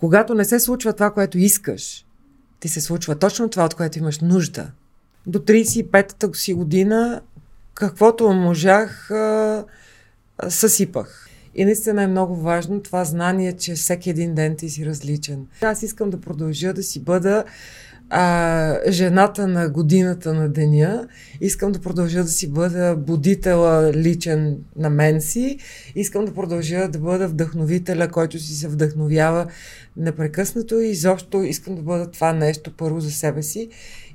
Когато не се случва това, което искаш, ти се случва точно това, от което имаш нужда. До 35-та си година, каквото можах, съсипах. И наистина е много важно това знание, че всеки един ден ти си различен. Аз искам да продължа да си бъда жената на годината, на деня. Искам да продължа да си бъда будителя личен на мен си. Искам да продължа да бъда вдъхновителя, който си се вдъхновява непрекъснато. И изобщо искам да бъда това нещо първо за себе си.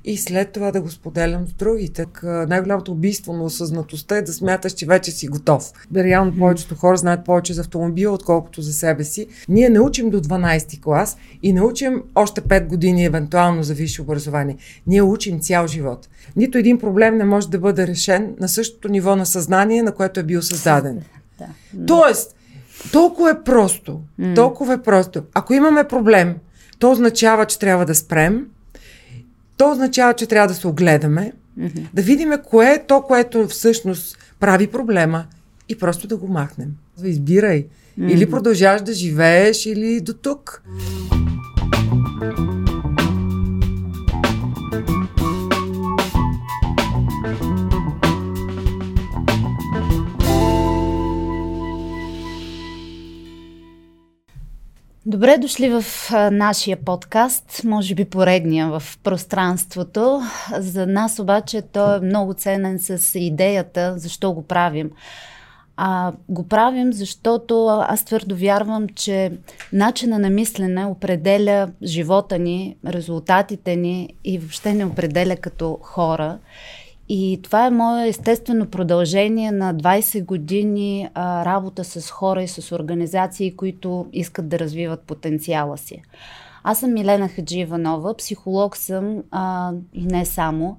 И след това да го споделям с другите. Най-голямото убийство на осъзнатостта е да смяташ, че вече си готов. Реално повечето хора знаят повече за автомобила, отколкото за себе си. Ние не учим до 12-ти клас и не учим още 5 години евентуално за висше образование. Ние учим цял живот. Нито един проблем не може да бъде решен на същото ниво на съзнание, на което е бил създаден. Да. Тоест, толкова е просто. Ако имаме проблем, то означава, че трябва да спрем. То означава, че трябва да се огледаме, да видим кое е то, което всъщност прави проблема и просто да го махнем. Избирай. Или продължаваш да живееш, или до тук. Добре дошли в нашия подкаст, може би поредния в пространството. За нас обаче той е много ценен с идеята защо го правим. Го правим, защото аз твърдо вярвам, че начина на мислене определя живота ни, резултатите ни и въобще не определя като хора. И това е мое естествено продължение на 20 години работа с хора и с организации, които искат да развиват потенциала си. Аз съм Милена Хадживанова, психолог съм и не само.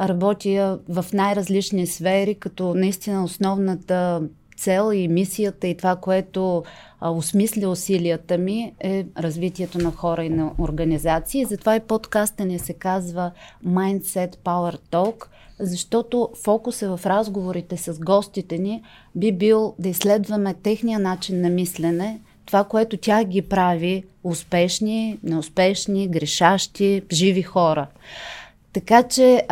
Работя в най-различни сфери, като наистина основната цел и мисията и това, което осмисля усилията ми, е развитието на хора и на организации. Затова и подкаста ни се казва Mindset Power Talk, защото фокуса в разговорите с гостите ни би бил да изследваме техния начин на мислене, това, което тя ги прави успешни, неуспешни, грешащи, живи хора. Така че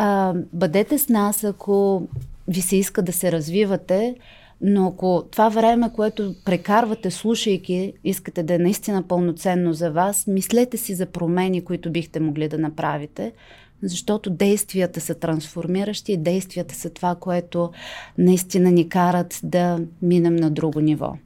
бъдете с нас, ако ви се иска да се развивате, но ако това време, което прекарвате слушайки, искате да е наистина пълноценно за вас, мислете си за промени, които бихте могли да направите, защото действията са трансформиращи и действията са това, което наистина ни карат да минем на друго ниво.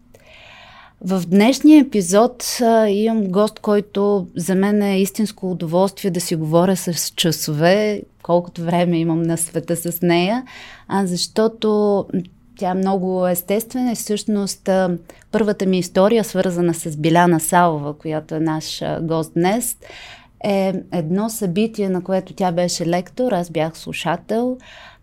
В днешния епизод имам гост, който за мен е истинско удоволствие да си говоря с часове, колкото време имам на света с нея, защото тя е много естествена и всъщност първата ми история, свързана с Биляна Савова, която е наш гост днес, е едно събитие, на което тя беше лектор, аз бях слушател.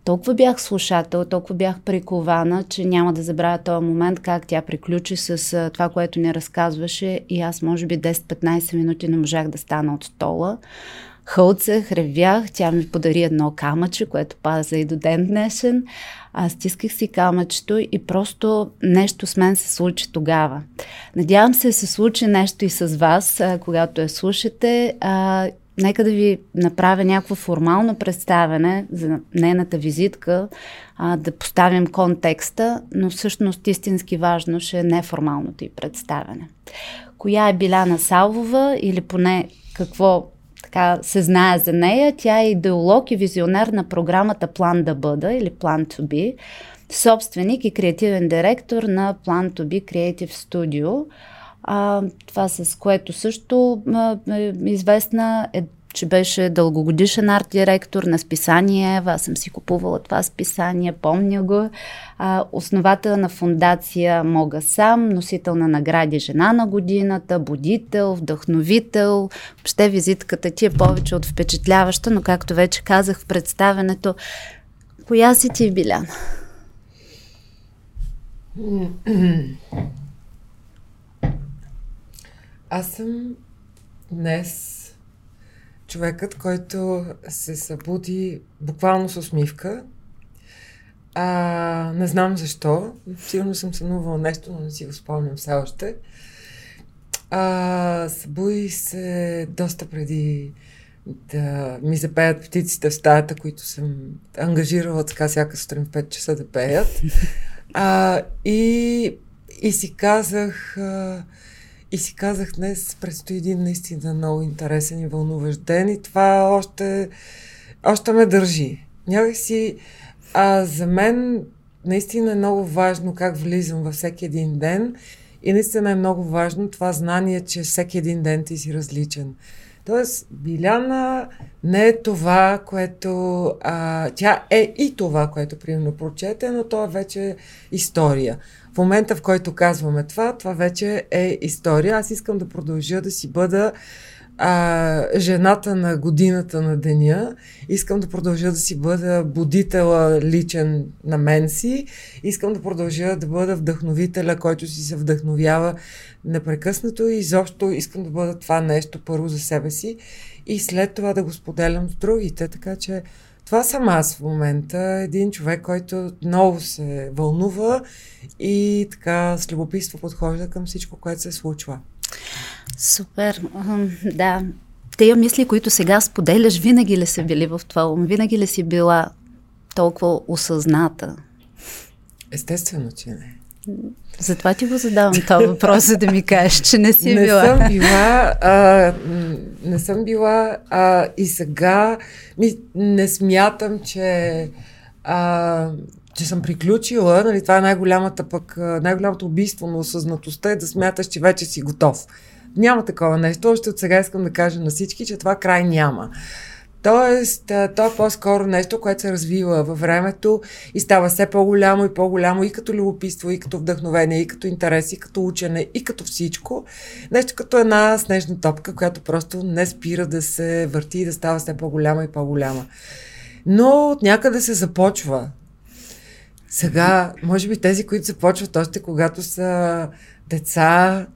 Толкова бях прикована, че няма да забравя този момент, как тя приключи с това, което ни разказваше и аз може би 10-15 минути не можах да стана от стола. Хълцах, ревях, тя ми подари едно камъче, което пазя и до ден днешен. Аз стисках си камъчето и просто нещо с мен се случи тогава. Надявам се случи нещо и с вас, когато я слушате. Нека да ви направя някакво формално представяне за нейната визитка, да поставим контекста, но всъщност истински важно ще е неформалното ѝ представяне. Коя е Биляна Савова или поне какво така се знае за нея? Тя е идеолог и визионер на програмата План да бъда или Plan to Be, собственик и креативен директор на Plan to Be Creative Studio. Това с което също е известна е, че беше дългогодишен арт-директор на списание EVA. Аз съм си купувала това списание, помня го. Основател на фондация Мога сам, носител на награди Жена на годината, будител, вдъхновител. Въобще визитката ти е повече от впечатляваща, но както вече казах в представенето, коя си ти, Биляна? Аз съм днес човекът, който се събуди буквално с усмивка. Не знам защо. Сигурно съм сънувала нещо, но не си го спомням все още. Събудих се доста преди да ми запеят птиците в стаята, които съм ангажирала така всяка сутрин в 5 часа да пеят. И си казах, днес предстои един наистина много интересен и вълнуващ ден и това още ме държи. Някакси за мен наистина е много важно как влизам във всеки един ден и наистина е много важно това знание, че всеки един ден ти си различен. Тоест, Биляна не е това, което... тя е и това, което примерно прочете, но то е вече история. В момента, в който казваме това вече е история. Аз искам да продължа да си бъда жената на годината, на деня. Искам да продължа да си бъда будителя личен на мен си. Искам да продължа да бъда вдъхновителя, който си се вдъхновява непрекъснато и изобщо искам да бъда това нещо първо за себе си и след това да го споделям с другите. Така че това съм аз в момента. Един човек, който много се вълнува и така с любопитство подхожда към всичко, което се случва. Супер, да. Те мисли, които сега споделяш, винаги ли си били в това ум? Винаги ли си била толкова осъзната? Естествено, че не. Затова ти го задавам този въпрос, за да ми кажеш, че не си била. Не съм била, и сега не смятам, че... че съм приключила, нали, това е най-голямото убийство на осъзнатостта е да смяташ, че вече си готов. Няма такова нещо, още от сега искам да кажа на всички, че това край няма. Тоест, то е по-скоро нещо, което се развива във времето и става все по-голямо и по-голямо и като любопитство, и като вдъхновение, и като интерес, и като учене, и като всичко. Нещо като една снежна топка, която просто не спира да се върти и да става все по-голяма и по-голяма. Но от някъде се започва. Сега, може би тези, които започват още когато са деца,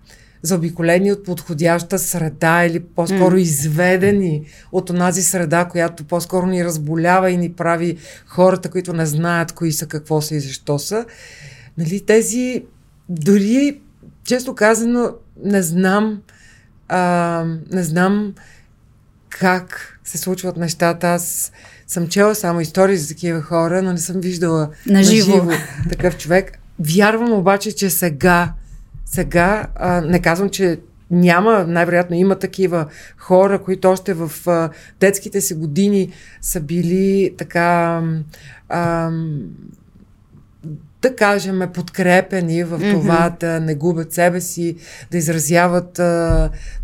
заобиколени от подходяща среда или по-скоро изведени от онази среда, която по-скоро ни разболява и ни прави хората, които не знаят кои са, какво са и защо са. Нали, тези, дори, често казано, не знам как се случват нещата. Аз съм чела само истории за такива хора, но не съм виждала наживо такъв човек. Вярвам обаче, че сега не казвам, че няма, най-вероятно има такива хора, които още в детските си години са били така, да кажем, подкрепени в това да не губят себе си, да изразяват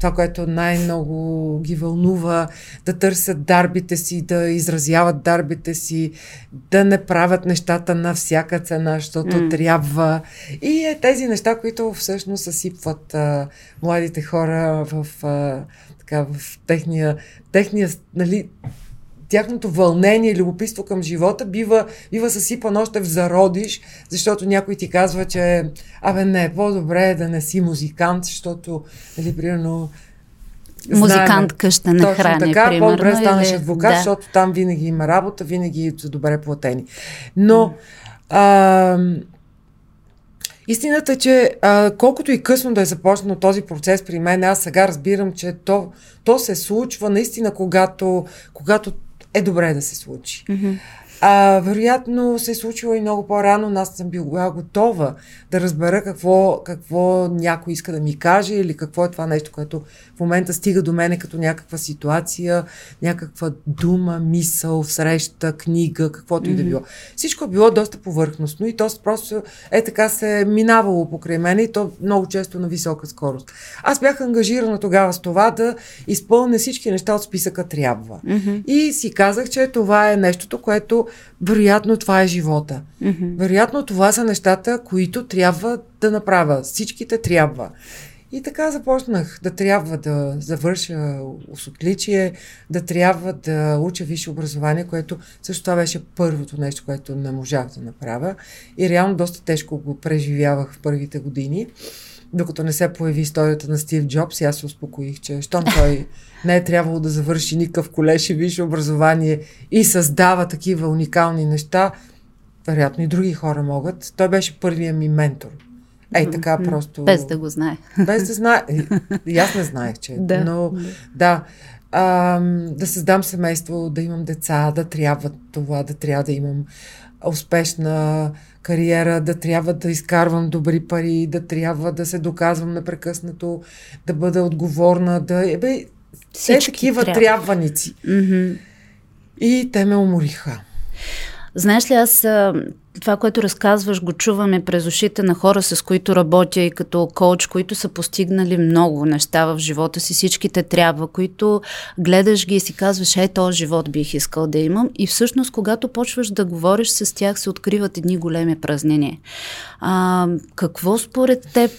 това, което най-много ги вълнува, да търсят дарбите си, да изразяват дарбите си, да не правят нещата на всяка цена, защото трябва. И тези неща, които всъщност съсипват младите хора в техния нали, тяхното вълнение и любопитство към живота бива съсипано още в зародиш, защото някой ти казва, че не, по-добре е да не си музикант, защото, нали, примерно... Музикант къща не храни, примерно. Точно така, по-добре станеш адвокат, защото там винаги има работа, винаги са добре платени. Но... истината е, че колкото и късно да е започнал този процес при мен, аз сега разбирам, че то се случва наистина, когато е добре да се случи. Вероятно се е случило и много по-рано, аз съм била готова да разбера какво някой иска да ми каже или какво е това нещо, което в момента стига до мене като някаква ситуация, някаква дума, мисъл, среща, книга, каквото и да било. Всичко е било доста повърхностно и то просто така се минавало покрай мене и то много често на висока скорост. Аз бях ангажирана тогава с това да изпълня всички неща от списъка трябва. И си казах, че това е нещото, което вероятно това е живота. Вероятно това са нещата, които трябва да направя. Всичките трябва. И така започнах да трябва да завърша отличие, да трябва да уча висше образование, което също това беше първото нещо, което не можах да направя. И реално доста тежко го преживявах в първите години. Докато не се появи историята на Стив Джобс, аз се успокоих, че щом той не е трябвало да завърши никакъв колеж и висше образование и създава такива уникални неща, вероятно и други хора могат. Той беше първият ми ментор. Ей така просто... Без да го знае. Без да знае. И аз не знаех, че да. Но да, да създам семейство, да имам деца, да трябва това, да трябва да имам успешна кариера, да трябва да изкарвам добри пари, да трябва да се доказвам непрекъснато, да бъда отговорна, да... Ебе, все такива трябваници. Mm-hmm. И те ме умориха. Знаеш ли, аз това, което разказваш, го чуваме през ушите на хора, с които работя и като коуч, които са постигнали много неща в живота си, всичките трябва, които гледаш ги и си казваш, е, този живот бих искал да имам. И всъщност, когато почваш да говориш с тях, се откриват едни големи празнини. Какво според теб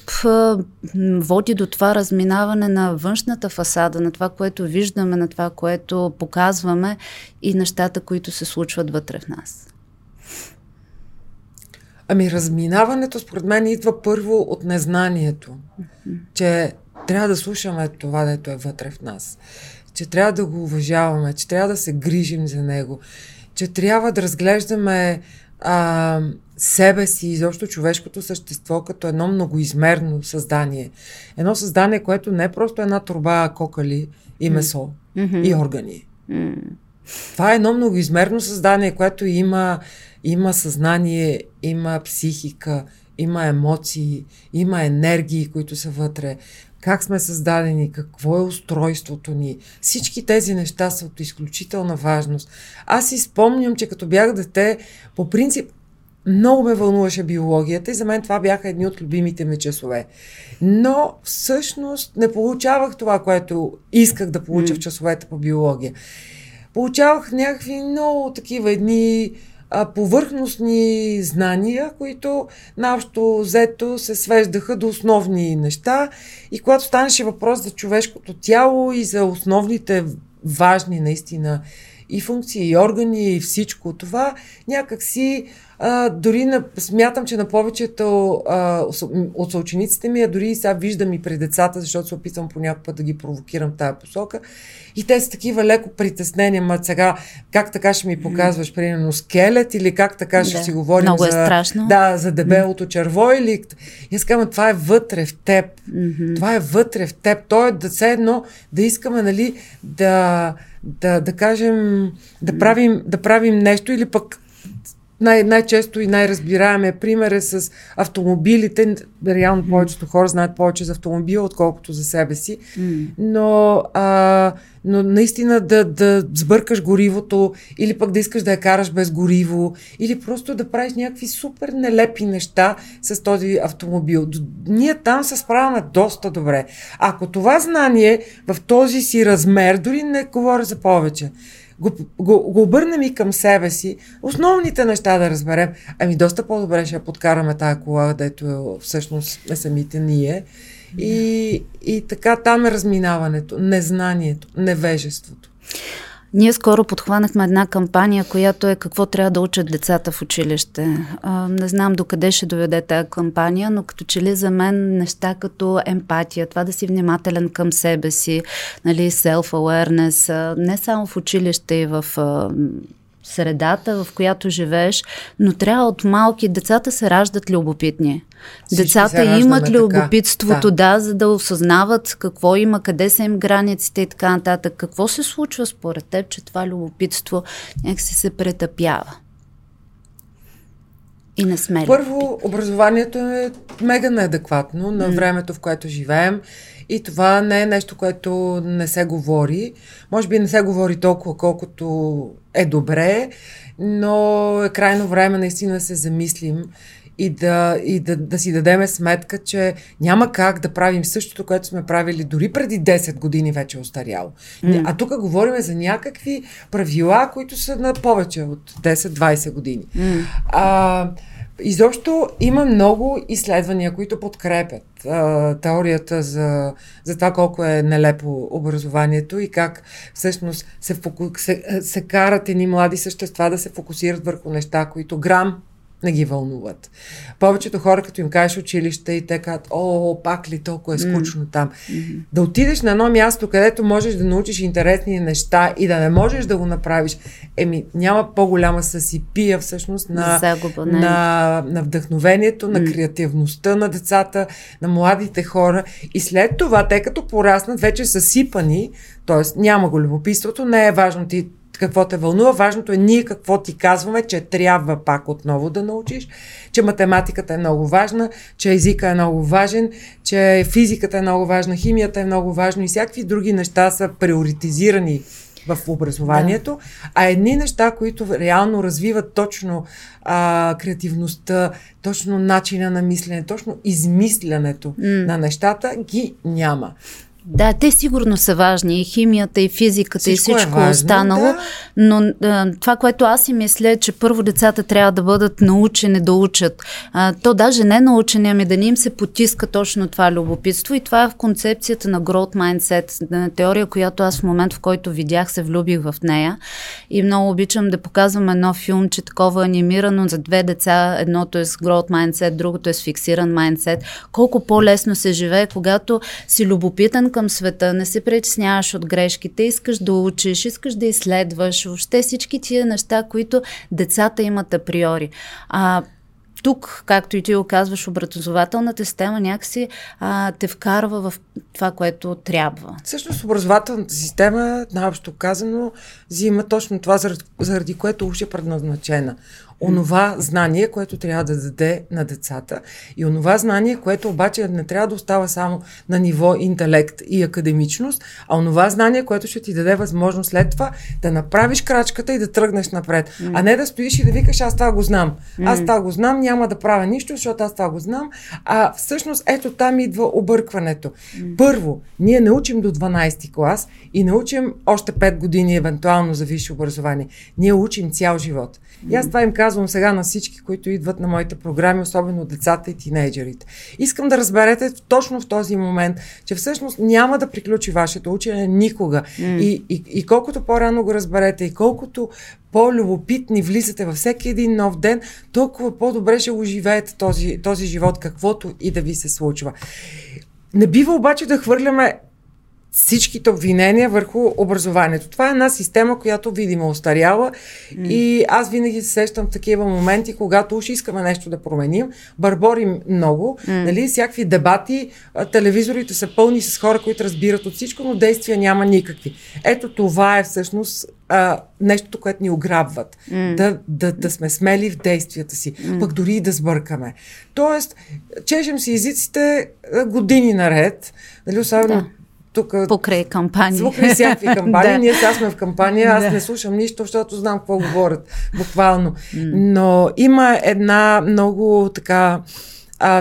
води до това разминаване на външната фасада, на това, което виждаме, на това, което показваме и нещата, които се случват вътре в нас? Ами разминаването според мен идва първо от незнанието, че трябва да слушаме това, дето е вътре в нас, че трябва да го уважаваме, че трябва да се грижим за него, че трябва да разглеждаме себе си и изобщо човешкото същество като едно многоизмерно създание. Едно създание, което не е просто една торба кокали и месо и органи. Това е едно многоизмерно създание, което има съзнание, има психика, има емоции, има енергии, които са вътре. Как сме създадени, какво е устройството ни. Всички тези неща са от изключителна важност. Аз си спомням, че като бях дете, по принцип, много ме вълнуваше биологията и за мен това бяха едни от любимите ми часове. Но всъщност не получавах това, което исках да получа в часовете по биология. Получавах някакви много такива едни повърхностни знания, които наобщо взето се свеждаха до основни неща. И когато станеше въпрос за човешкото тяло и за основните важни наистина и функции, и органи, и всичко това, някакси дори смятам, че на повечето от съучениците ми, а дори и сега виждам и при децата, защото се опитвам понякога да ги провокирам в тази посока. И те са такива леко притеснения, ма сега как така ще ми показваш, примерно, скелет или как така ще си говорим за дебелото черво или... И аз казвам, това е вътре в теб. Това е вътре в теб. То е да все едно да искаме, нали, да кажем, да правим нещо или пък най-често и най-разбираемия пример е с автомобилите. Реално повечето хора знаят повече за автомобила, отколкото за себе си. Но наистина да сбъркаш горивото или пък да искаш да я караш без гориво или просто да правиш някакви супер нелепи неща с този автомобил. Ние там се справяме доста добре. Ако това знание в този си размер, дори не говоря за повече, го обърнем и към себе си, основните неща да разберем, ами доста по-добре ще подкараме тая кола, дето всъщност е самите ние. И така там е разминаването, незнанието, невежеството. Ние скоро подхванахме една кампания, която е какво трябва да учат децата в училище. Не знам докъде ще доведе тази кампания, но като че ли за мен неща като емпатия, това да си внимателен към себе си, нали, self-awareness, не само в училище и в средата, в която живееш, но трябва от малки. Децата се раждат любопитни. Децата имат любопитството, да, за да осъзнават какво има, къде са им границите и така нататък. Какво се случва според теб, че това любопитство някакси се претъпява? И не сме. Първо, образованието е мега неадекватно на времето, в което живеем. И това не е нещо, което не се говори. Може би не се говори толкова, колкото е добре, но е крайно време наистина да се замислим и да си дадем сметка, че няма как да правим същото, което сме правили дори преди 10 години вече е остаряло. А тук говорим за някакви правила, които са на повече от 10-20 години. Изобщо има много изследвания, които подкрепят теорията за това колко е нелепо образованието и как всъщност се карат едни млади същества да се фокусират върху неща, които грам не ги вълнуват. Повечето хора, като им кажеш училище и те казват, о, пак ли, толкова е скучно там. Да отидеш на едно място, където можеш да научиш интересни неща и да не можеш да го направиш, няма по-голяма съсипия всъщност на вдъхновението, на креативността на децата, на младите хора. И след това, те като пораснат, вече са сипани, т.е. няма го любопитството, не е важно ти какво те вълнува, важното е ние какво ти казваме, че трябва пак отново да научиш, че математиката е много важна, че езика е много важен, че физиката е много важна, химията е много важна и всякакви други неща са приоритизирани в образованието, а едни неща, които реално развиват точно креативността, точно начина на мислене, точно измислянето на нещата, ги няма. Да, те сигурно са важни. И химията, и физиката, всичко и всичко е останало. Да. Но това, което аз си мисля, че първо децата трябва да бъдат научени да учат. То даже не научени, ами да не им се потиска точно това любопитство. И това е в концепцията на Growth Mindset, на теория, която аз в момент, в който видях, се влюбих в нея. И много обичам да показвам едно филмче, такова анимирано за две деца. Едното е с Growth Mindset, другото е с фиксиран Mindset. Колко по-лесно се живее, когато си любопитен към света, не се притесняваш от грешките, искаш да учиш, искаш да изследваш, въобще всички тия неща, които децата имат априори. Тук, както и ти го казваш, образователната система някакси те вкарва в това, което трябва. Всъщност образователната система, наобщо казано, взима точно това, заради което уж е предназначена. Онова знание, което трябва да даде на децата и онова знание, което обаче не трябва да остава само на ниво интелект и академичност, а онова знание, което ще ти даде възможност след това да направиш крачката и да тръгнеш напред. А не да стоиш и да викаш, аз това го знам. Аз това го знам, няма да правя нищо, защото аз това го знам. А всъщност ето там идва объркването. Първо, ние не учим до 12 клас и не учим още 5 години евентуално за висше образование. Ние учим цял живот. И аз това им казвам сега на всички, които идват на моите програми, особено децата и тинейджерите. Искам да разберете точно в този момент, че всъщност няма да приключи вашето учене никога. И колкото по-рано го разберете и колкото по-любопитни влизате във всеки един нов ден, толкова по-добре ще оживеете този живот, каквото и да ви се случва. Не бива обаче да хвърляме всичките обвинения върху образованието. Това е една система, която видимо остаряла и аз винаги се сещам в такива моменти, когато уж искаме нещо да променим, бърборим много, нали, всякакви дебати, телевизорите са пълни с хора, които разбират от всичко, но действия няма никакви. Ето това е всъщност нещото, което ни ограбват. Да сме смели в действията си, пък дори и да сбъркаме. Тоест, чешем си езиците години наред, нали, особено тук, покрай кампании. Покрай всякакви кампании. Ние сега сме в кампания, аз не слушам нищо, защото знам какво говорят. Буквално. Но има една много така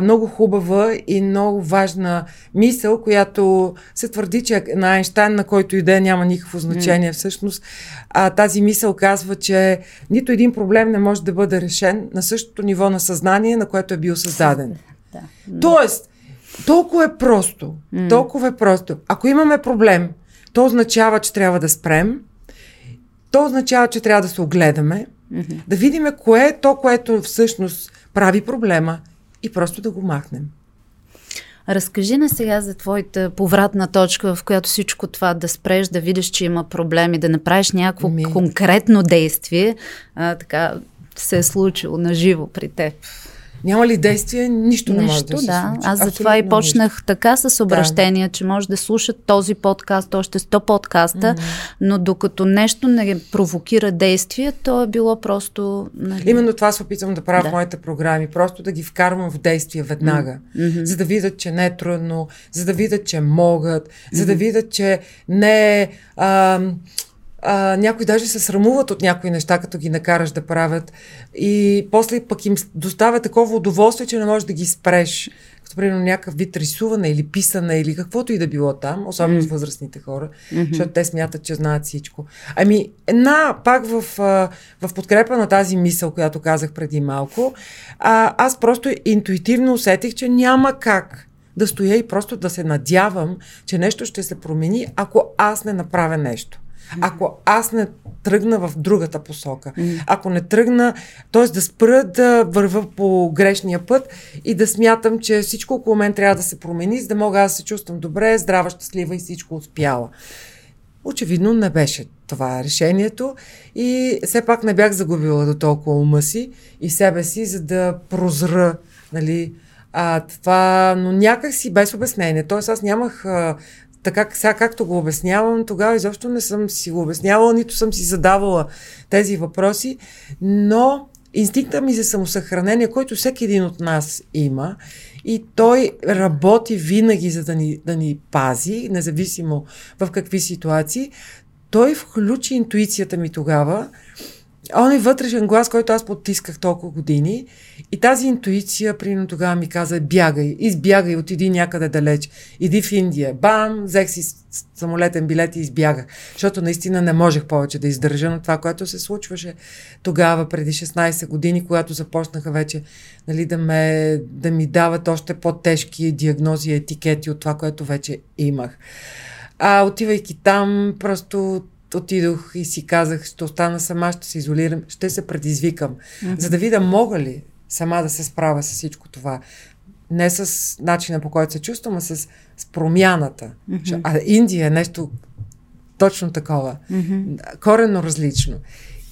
много хубава и много важна мисъл, която се твърди, че на Айнщайн, на който идея няма никакво значение. Всъщност тази мисъл казва, че нито един проблем не може да бъде решен на същото ниво на съзнание, на което е бил създаден. Тоест, толкова е просто, Ако имаме проблем, то означава, че трябва да спрем, то означава, че трябва да се огледаме, да видим кое е то, което всъщност прави проблема и просто да го махнем. Разкажи на сега за твоята повратна точка, в която всичко това да спреш, да видиш, че има проблеми, да направиш някакво конкретно действие, така се е случило наживо при теб. Няма ли действие, нищо не може да се случи. Аз затова и почнах така с обращения, че може да слушат този подкаст, още 100 подкаста, но докато нещо не провокира действие, то е било просто... Именно това се опитвам да правя в моите програми, просто да ги вкарвам в действие веднага, за да видят, че не е трудно, за да видят, че могат, за да видят, че не е... някои даже се срамуват от някои неща, като ги накараш да правят и после пък им доставя такова удоволствие, че не можеш да ги спреш, като примерно някакъв вид рисуване или писане или каквото и да било там, особено с възрастните хора, защото те смятат, че знаят всичко. Пак в подкрепа на тази мисъл, която казах преди малко, аз просто интуитивно усетих, че няма как да стоя и просто да се надявам, че нещо ще се промени, ако аз не направя нещо. Ако аз не тръгна в другата посока, ако не тръгна, т.е. да спра да вървя по грешния път и да смятам, че всичко около мен трябва да се промени, за да мога аз да се чувствам добре, здрава, щастлива и всичко успяла. Очевидно не беше това решението и все пак не бях загубила до толкова ума си и себе си, за да прозра, нали, това, но някак си без обяснение. Т.е. аз нямах, така сега както го обяснявам, тогава изобщо не съм си го обяснявала, нито съм си задавала тези въпроси, но инстинктът ми за самосъхранение, който всеки един от нас има, и той работи винаги, за да ни пази, независимо в какви ситуации, той включи интуицията ми тогава, онзи вътрешен глас, който аз потисках толкова години, и тази интуиция примерно тогава ми каза: бягай, избягай, отиди някъде далеч, иди в Индия. Бам, взех си самолетен билет и избягах, защото наистина не можех повече да издържа на това, което се случваше тогава преди 16 години, когато започнаха вече, нали, да ми дават още по-тежки диагнози и етикети от това, което вече имах. Отивайки там, просто отидох и си казах: ще остана сама, ще се изолирам, ще се предизвикам, за да видя мога ли сама да се справя с всичко това. Не с начина, по който се чувствам, а с промяната. А Индия е нещо точно такова, коренно различно.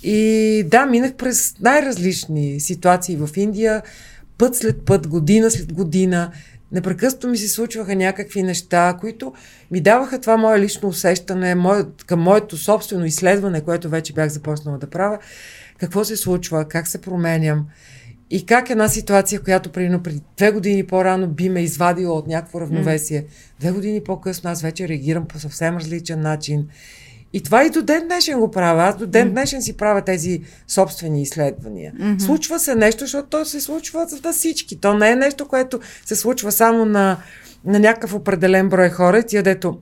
И да, минах през най-различни ситуации в Индия, път след път, година след година. Непрекъснато ми се случваха някакви неща, които ми даваха това мое лично усещане, към моето собствено изследване, което вече бях започнала да правя. Какво се случва, как се променям и как една ситуация, която примерно преди 2 години по-рано би ме извадила от някакво равновесие, 2 години по-късно аз вече реагирам по съвсем различен начин. И това и до ден днешен го правя. Аз до ден днешен си правя тези собствени изследвания. Случва се нещо, защото то се случва за всички. То не е нещо, което се случва само на някакъв определен брой хора. Тия, дето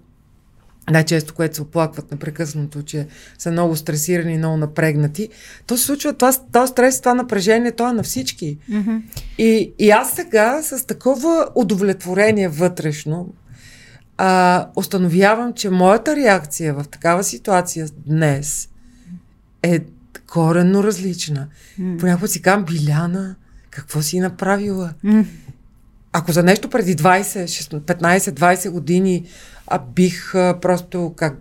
най-често, което се оплакват непрекъснато, че са много стресирани, много напрегнати. То се случва, това стрес, това напрежение, то е на всички. И аз сега с такова удовлетворение вътрешно, установявам, че моята реакция в такава ситуация днес е коренно различна. Понякога си казвам: Биляна, какво си направила? Ако за нещо преди 15-20 години бих просто как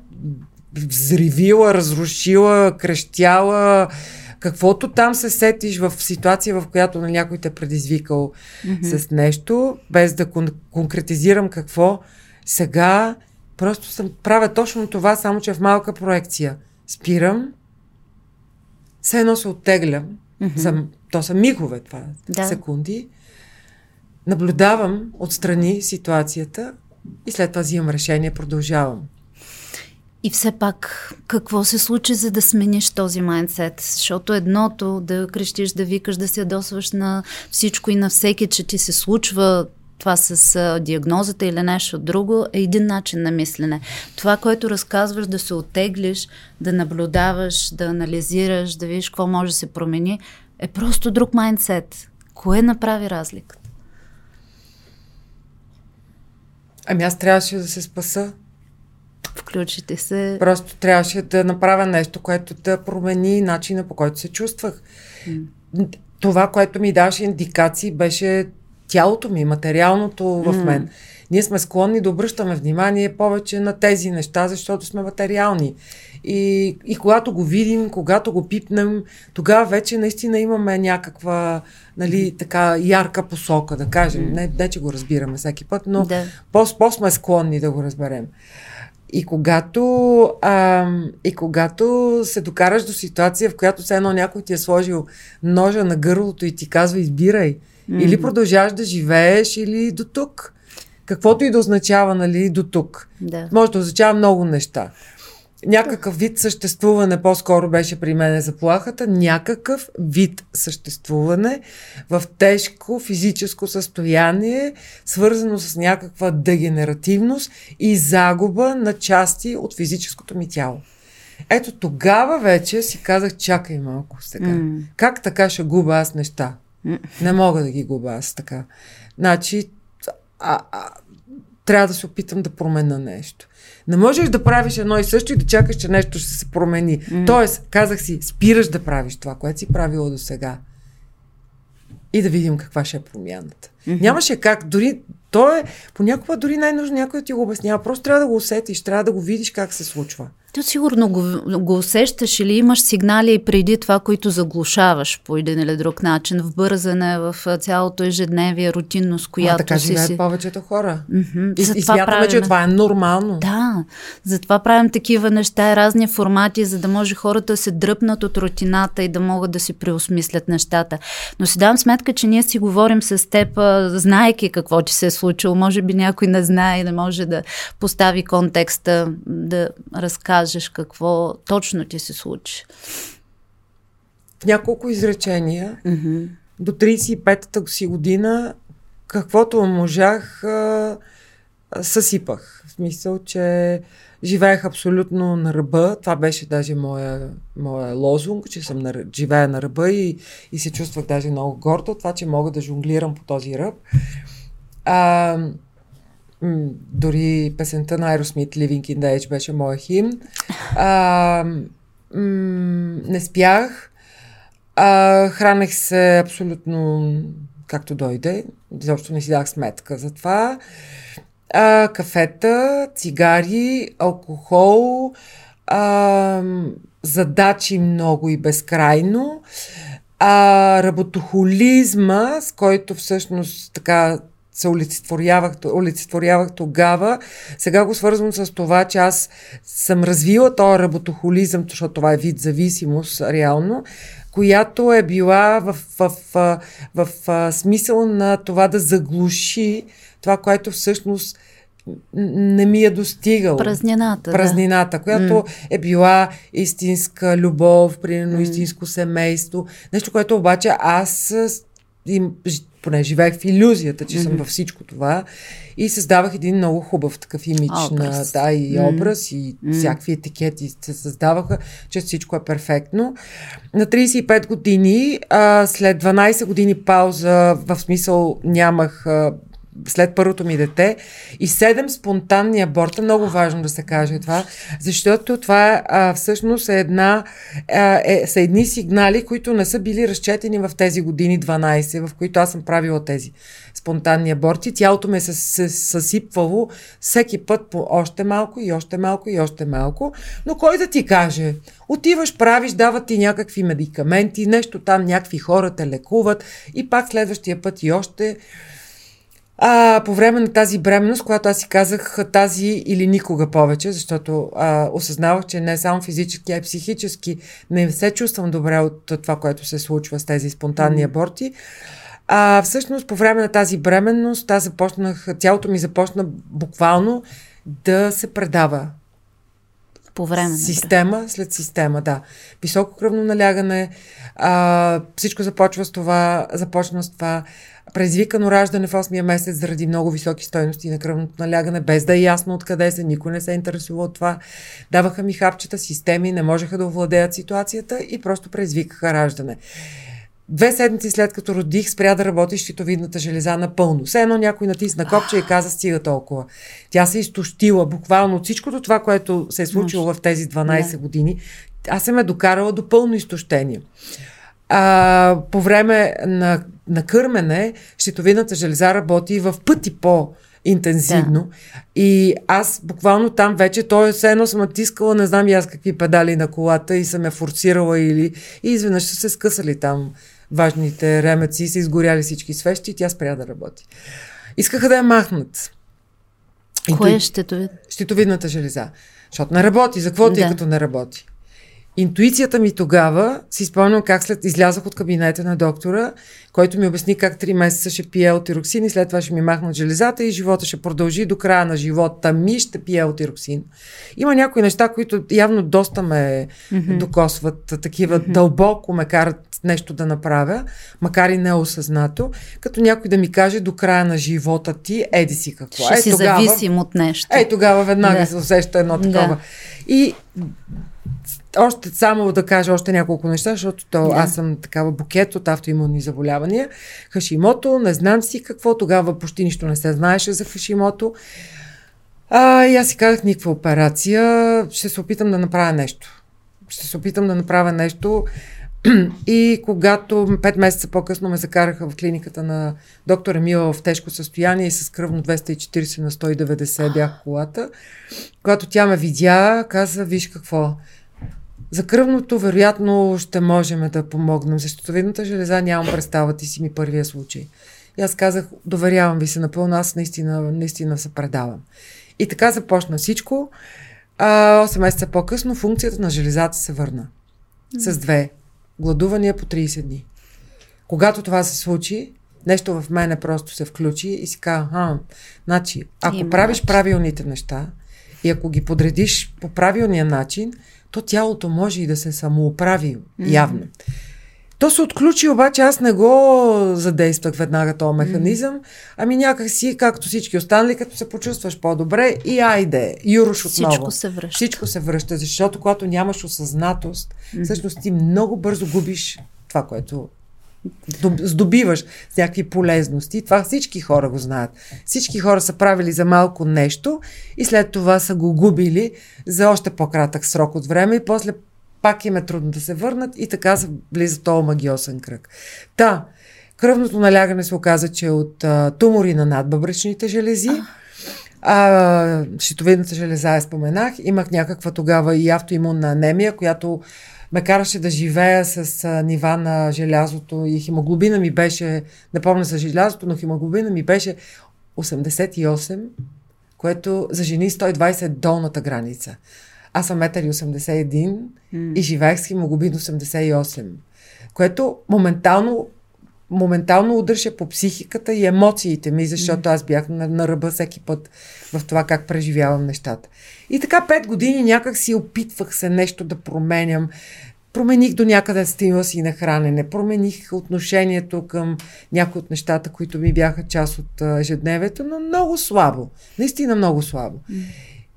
взривила, разрушила, крещяла, каквото там се сетиш в ситуация, в която на някой те предизвикал с нещо, без да конкретизирам какво, сега просто правя точно това, само че в малка проекция. Спирам, все едно се оттеглям, то са мигове това, секунди, наблюдавам отстрани ситуацията и след това взимам решение, продължавам. И все пак, какво се случи, за да смениш този майндсет? Защото едното, да крещиш, да викаш, да се ядосваш на всичко и на всеки, че ти се случва това с диагнозата или нещо друго, е един начин на мислене. Това, което разказваш, да се оттеглиш, да наблюдаваш, да анализираш, да видиш какво може да се промени, е просто друг майндсет. Кое направи разликата? Ами аз трябваше да се спаса. Включите се. Просто трябваше да направя нещо, което да промени начина, по който се чувствах. Това, което ми даваше индикации, беше тялото ми, материалното в мен. Ние сме склонни да обръщаме внимание повече на тези неща, защото сме материални. И когато го видим, когато го пипнем, тогава вече наистина имаме някаква, нали, така ярка посока, да кажем. Не че го разбираме всеки път, но по-сме склонни да го разберем. И когато се докараш до ситуация, в която все едно някой ти е сложил ножа на гърлото и ти казва: избирай, или продължаваш да живееш, или до тук. Каквото и да означава, нали, до тук. Може да означава много неща. Някакъв вид съществуване по-скоро беше при мен заплахата. Някакъв вид съществуване в тежко физическо състояние, свързано с някаква дегенеративност и загуба на части от физическото ми тяло. Ето тогава вече си казах: чакай малко сега. Как така ще губа аз неща? Не мога да ги губа аз така. Значи, трябва да се опитам да променя нещо. Не можеш да правиш едно и също и да чакаш, че нещо ще се промени. Тоест, казах си, спираш да правиш това, което си правила до сега. И да видим каква ще е промяната. Нямаше как, дори то е, понякога дори най-нужно някой да ти го обяснява. Просто трябва да го усетиш, трябва да го видиш как се случва. Ти сигурно го усещаш или имаш сигнали и преди това, които заглушаваш по един или друг начин, в бързане, в цялото ежедневие, рутинност, която така си... Така живеят повечето хора. И смятаме, че това е нормално. Да, затова правим такива неща и разни формати, за да може хората да се дръпнат от рутината и да могат да си преосмислят нещата. Но си давам сметка, че ние си говорим с теб, знаейки какво ти се е случило. Може би някой не знае и не може да постави контекста, да разкаже какво точно ти се случи. В няколко изречения, до 35-та си година, каквото можах, съсипах. В смисъл, че живеех абсолютно на ръба. Това беше даже моя лозунг, че съм живея на ръба и се чувствах даже много гордо от това, че мога да жонглирам по този ръб. Дори песента на Aerosmith Living on the Edge беше моя химн. Не спях. Хранех се абсолютно както дойде. Изобщо не си дах сметка за това. Кафета, цигари, алкохол, задачи много и безкрайно. Работохолизма, с който всъщност така се олицетворявах тогава. Сега го свързвам с това, че аз съм развила този работохолизъм, защото това е вид зависимост реално, която е била в смисъл на това да заглуши това, което всъщност не ми е достигало. Празнината, да. Която е била истинска любов, примерно истинско семейство. Нещо, което обаче аз поне живеех в иллюзията, че съм във всичко това и създавах един много хубав такъв имидж на и образ и всякакви етикети се създаваха, че всичко е перфектно. На 35 години, след 12 години пауза, в смисъл нямах след първото ми дете и 7 спонтанни аборта, много важно да се каже това, защото това всъщност са едни сигнали, които не са били разчетени в тези години 12, в които аз съм правила тези спонтанни аборти. Тялото ме се съсипвало всеки път по още малко и още малко и още малко, но кой да ти каже? Отиваш, правиш, дават ти някакви медикаменти, нещо там, някакви хора те лекуват и пак следващия път и още. По време на тази бременност, когато аз си казах тази или никога повече, защото осъзнавах, че не само физически, а и психически не се чувствам добре от това, което се случва с тези спонтанни аборти. Всъщност, по време на тази бременност, тялото ми започна буквално да се предава. Система след система, да. Високо кръвно налягане, всичко започна с това. Предизвикано раждане в 8-я месец заради много високи стойности на кръвното налягане, без да е ясно откъде се, никой не се е интересувал от това. Даваха ми хапчета, системи, не можеха да овладеят ситуацията и просто предизвикаха раждане. 2 седмици след като родих, спря да работи щитовидната железа напълно. Все едно някой натисна копче и каза, стига толкова. Тя се изтощила буквално от всичкото това, което се е случило в тези 12 години. Аз съм докарала до пълно изтощение. По време на кърмене, щитовидната железа работи в пъти по-интензивно. И аз буквално там вече, все едно съм натискала, не знам и аз какви педали на колата и съм я форсирала и изведнъж са се скъсали там важните ремъци, са изгоряли всички свещи и тя спря да работи. Искаха да я махнат. Кое е щитовидната железа? Защото не работи. За какво тъй като не работи? Интуицията ми тогава, си спомням как излязах от кабинета на доктора, който ми обясни как 3 месеца ще пия елтироксин и след това ще ми махнат железата и живота ще продължи до края на живота ми, ще пия елтироксин. Има някои неща, които явно доста ме докосват, такива дълбоко ме карат нещо да направя, макар и неосъзнато, като някой да ми каже до края на живота ти, еди си какво. Ще си зависим от нещо. Тогава веднага се усеща едно такова. И Още само да кажа още няколко неща, защото аз съм такава букет от автоимунни заболявания. Хашимото, не знам си какво, тогава почти нищо не се знаеше за Хашимото. И аз си казах, никаква операция, ще се опитам да направя нещо. И когато 5 месеца по-късно ме закараха в клиниката на доктор Емила в тежко състояние и с кръвно 240 на 190 бях колата, когато тя ме видя, каза, виж какво, за кръвното вероятно ще можем да помогнем, за щитовидната железа нямам представа, ти си ми първия случай. И аз казах, доверявам ви се напълно, аз наистина се предавам. И така започна всичко. 8 месеца по-късно функцията на железата се върна. С 2 гладувания по 30 дни. Когато това се случи, нещо в мене просто се включи и си каза, значи, ако правиш правилните неща и ако ги подредиш по правилния начин, то тялото може и да се самоуправи явно. То се отключи, обаче аз не го задействах веднага този механизъм, ами някак си, както всички останали, като се почувстваш по-добре и айде, юруш отново. Всичко се връща. Защото когато нямаш осъзнатост, всъщност ти много бързо губиш това, което здобиваш с някакви полезности. Това всички хора го знаят. Всички хора са правили за малко нещо и след това са го губили за още по-кратък срок от време и после пак им е трудно да се върнат и така се влиза този магиосен кръг. Та, кръвното налягане се оказа, че е от тумори на надбъбречните желези. Щитовидната железа я споменах. Имах някаква тогава и автоимунна анемия, която ме караше да живея с нива на желязото и хемоглобина ми беше, не помня за желязото, но хемоглобина ми беше 88, което за жени 120 е долната граница. Аз съм 1,81 и живеех с хемоглобин 88, което моментално удръше по психиката и емоциите ми, защото аз бях на ръба всеки път в това как преживявам нещата. И така 5 години някак си опитвах се нещо да променям. Промених до някъде стила си на хранене, промених отношението към някои от нещата, които ми бяха част от ежедневието, но много слабо, наистина много слабо.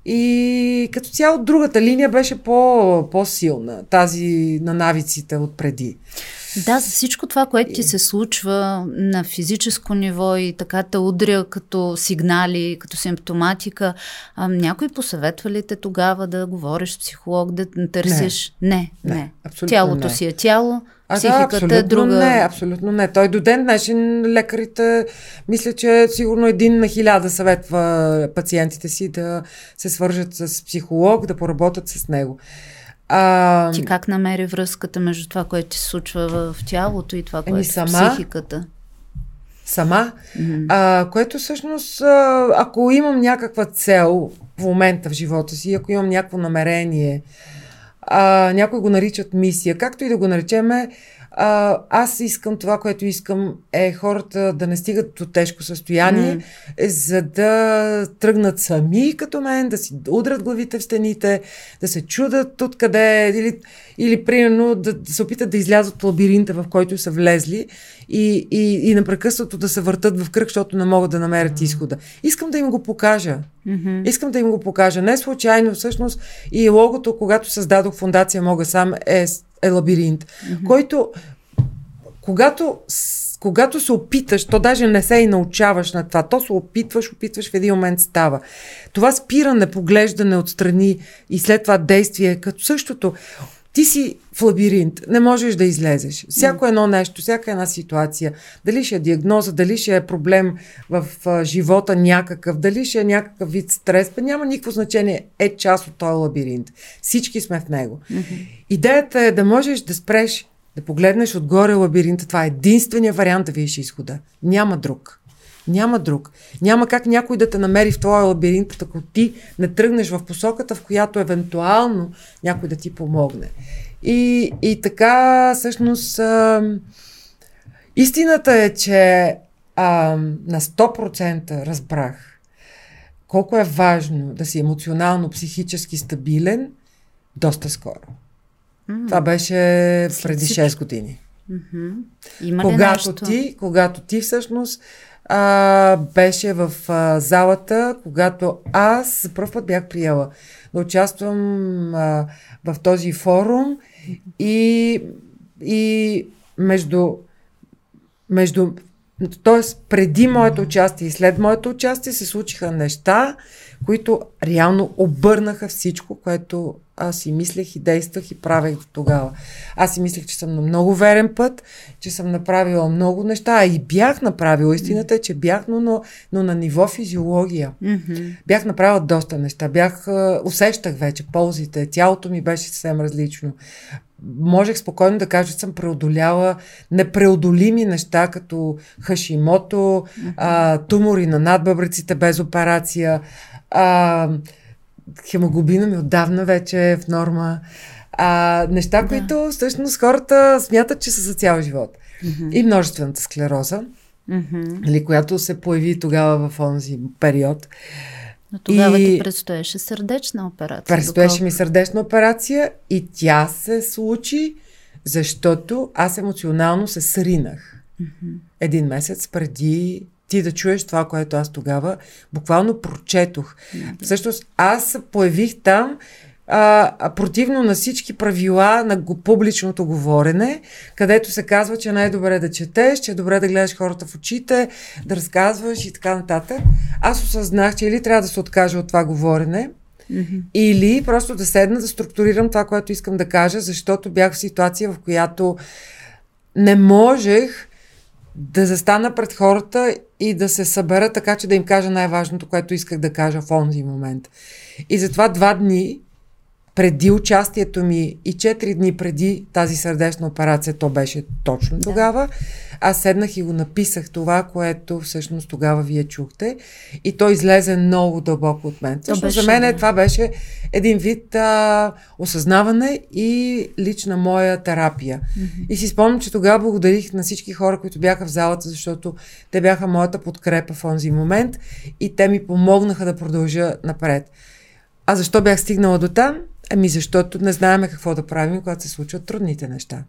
И като цяло другата линия беше по-силна, тази на навиците отпреди. Да, за всичко това, което ти се случва на физическо ниво и така те удря като сигнали, като симптоматика, някой посъветва ли те тогава да говориш с психолог, да търсиш? Не. Тялото си е тяло. Психиката е друга. Абсолютно не. Той до ден днешен лекарите, мисля, че сигурно 1 на 1000 съветва пациентите си да се свържат с психолог, да поработят с него. Ти как намери връзката между това, което ти се случва в тялото и това, което е в психиката? Сама? Което всъщност, ако имам някаква цел в момента в живота си, ако имам някакво намерение, някой го наричат мисия, както и да го наречеме, аз искам това, което искам е хората да не стигат до тежко състояние, за да тръгнат сами като мен, да си удрят главите в стените, да се чудат откъде или примерно да се опитат да излязат от лабиринта, в който са влезли и непрекъснато да се въртат в кръг, защото не могат да намерят изхода. Искам да им го покажа. Не случайно всъщност и логото, когато създадох фондация Мога сам е лабиринт, който когато се опиташ, то даже не се и научаваш на това, то се опитваш, в един момент става. Това спиране, поглеждане отстрани и след това действие, като същото, ти си в лабиринт, не можеш да излезеш. Всяко едно нещо, всяка една ситуация, дали ще е диагноза, дали ще е проблем в живота някакъв, дали ще е някакъв вид стрес, няма никакво значение, е част от този лабиринт. Всички сме в него. Идеята е да можеш да спреш, да погледнеш отгоре лабиринта, това е единствения вариант да видиш изхода. Няма друг. Няма как някой да те намери в твоя лабиринт, ако ти не тръгнеш в посоката, в която евентуално някой да ти помогне. И така, всъщност, истината е, че на 100% разбрах колко е важно да си емоционално, психически стабилен доста скоро. Това беше преди 6 години. Когато ти всъщност беше в залата, когато аз за пръв път бях приела да участвам в този форум и между т.е. преди моето участие и след моето участие се случиха неща, които реално обърнаха всичко, което аз си мислех и действах и правех тогава. Аз си мислех, че съм на много верен път, че съм направила много неща, а и бях направила. Истината е, че бях, но на ниво физиология. Mm-hmm. Бях направила доста неща. Усещах вече ползите. Тялото ми беше съвсем различно. Можех спокойно да кажа, че съм преодоляла непреодолими неща, като Хашимото, mm-hmm. Тумори на надбъбреците без операция, хемоглобина ми отдавна вече е в норма. Неща, да. Които всъщност хората смятат, че са за цял живот. Mm-hmm. И множествената склероза, mm-hmm. която се появи тогава в онзи период. Но тогава ти предстоеше сърдечна операция. Предстоеше ми сърдечна операция и тя се случи, защото аз емоционално се сринах. Mm-hmm. Един месец преди ти да чуеш това, което аз тогава буквално прочетох. Mm-hmm. Всъщност аз появих там противно на всички правила на публичното говорене, където се казва, че най-добре да четеш, че е добре да гледаш хората в очите, да разказваш и така нататък. Аз осъзнах, че или трябва да се откажа от това говорене, mm-hmm. или просто да седна да структурирам това, което искам да кажа, защото бях в ситуация, в която не можех да застана пред хората и да се събера така, че да им кажа най-важното, което исках да кажа в онзи момент. И затова 2 дни преди участието ми и 4 дни преди тази сърдечна операция, то беше точно тогава, аз седнах и го написах това, което всъщност тогава вие чухте, и то излезе много дълбоко от мен. За мен това беше един вид осъзнаване и лична моя терапия. Mm-hmm. И си спомням, че тогава благодарих на всички хора, които бяха в залата, защото те бяха моята подкрепа в онзи момент и те ми помогнаха да продължа напред. А защо бях стигнала до там? Ами защото не знаем какво да правим, когато се случват трудните неща.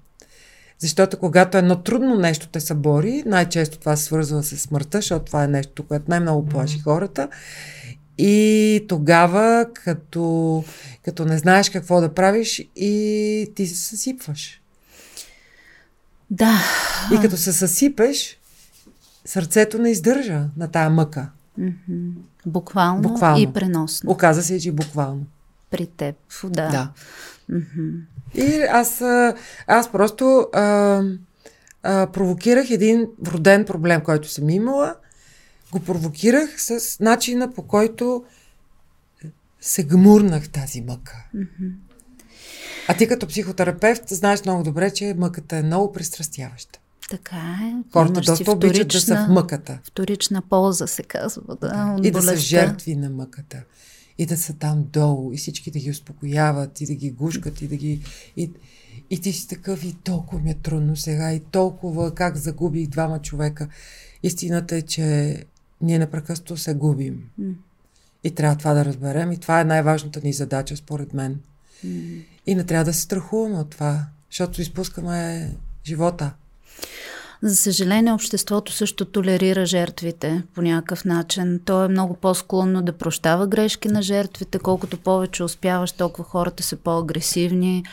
Защото когато едно трудно нещо те събори, най-често това се свързва с смъртта, защото това е нещо, което най-много плаши хората. И тогава, като не знаеш какво да правиш, и ти се съсипваш. Да. И като се съсипеш, сърцето не издържа на тая мъка. Mm-hmm. Буквално и преносно. Оказа се, че буквално. При теб, да. Mm-hmm. И аз просто провокирах един роден проблем, който съм имала. Го провокирах с начина, по който се гмурнах тази мъка. Mm-hmm. А ти като психотерапевт знаеш много добре, че мъката е много пристрастяваща. Така е. Хората доста обичат да са в мъката. Вторична полза се казва. Да, и да са жертви на мъката. И да са там долу. И всички да ги успокояват. И да ги гушкат. И ти си такъв. И толкова ми е трудно сега. И толкова как загубих 2 човека. Истината е, че ние непрекъснато се губим. Mm. И трябва това да разберем. И това е най-важната ни задача, според мен. Mm. И не трябва да се страхуваме от това. Защото изпускаме живота. За съжаление, обществото също толерира жертвите по някакъв начин. То е много по-склонно да прощава грешки на жертвите. Колкото повече успяваш, толкова хората са по-агресивни.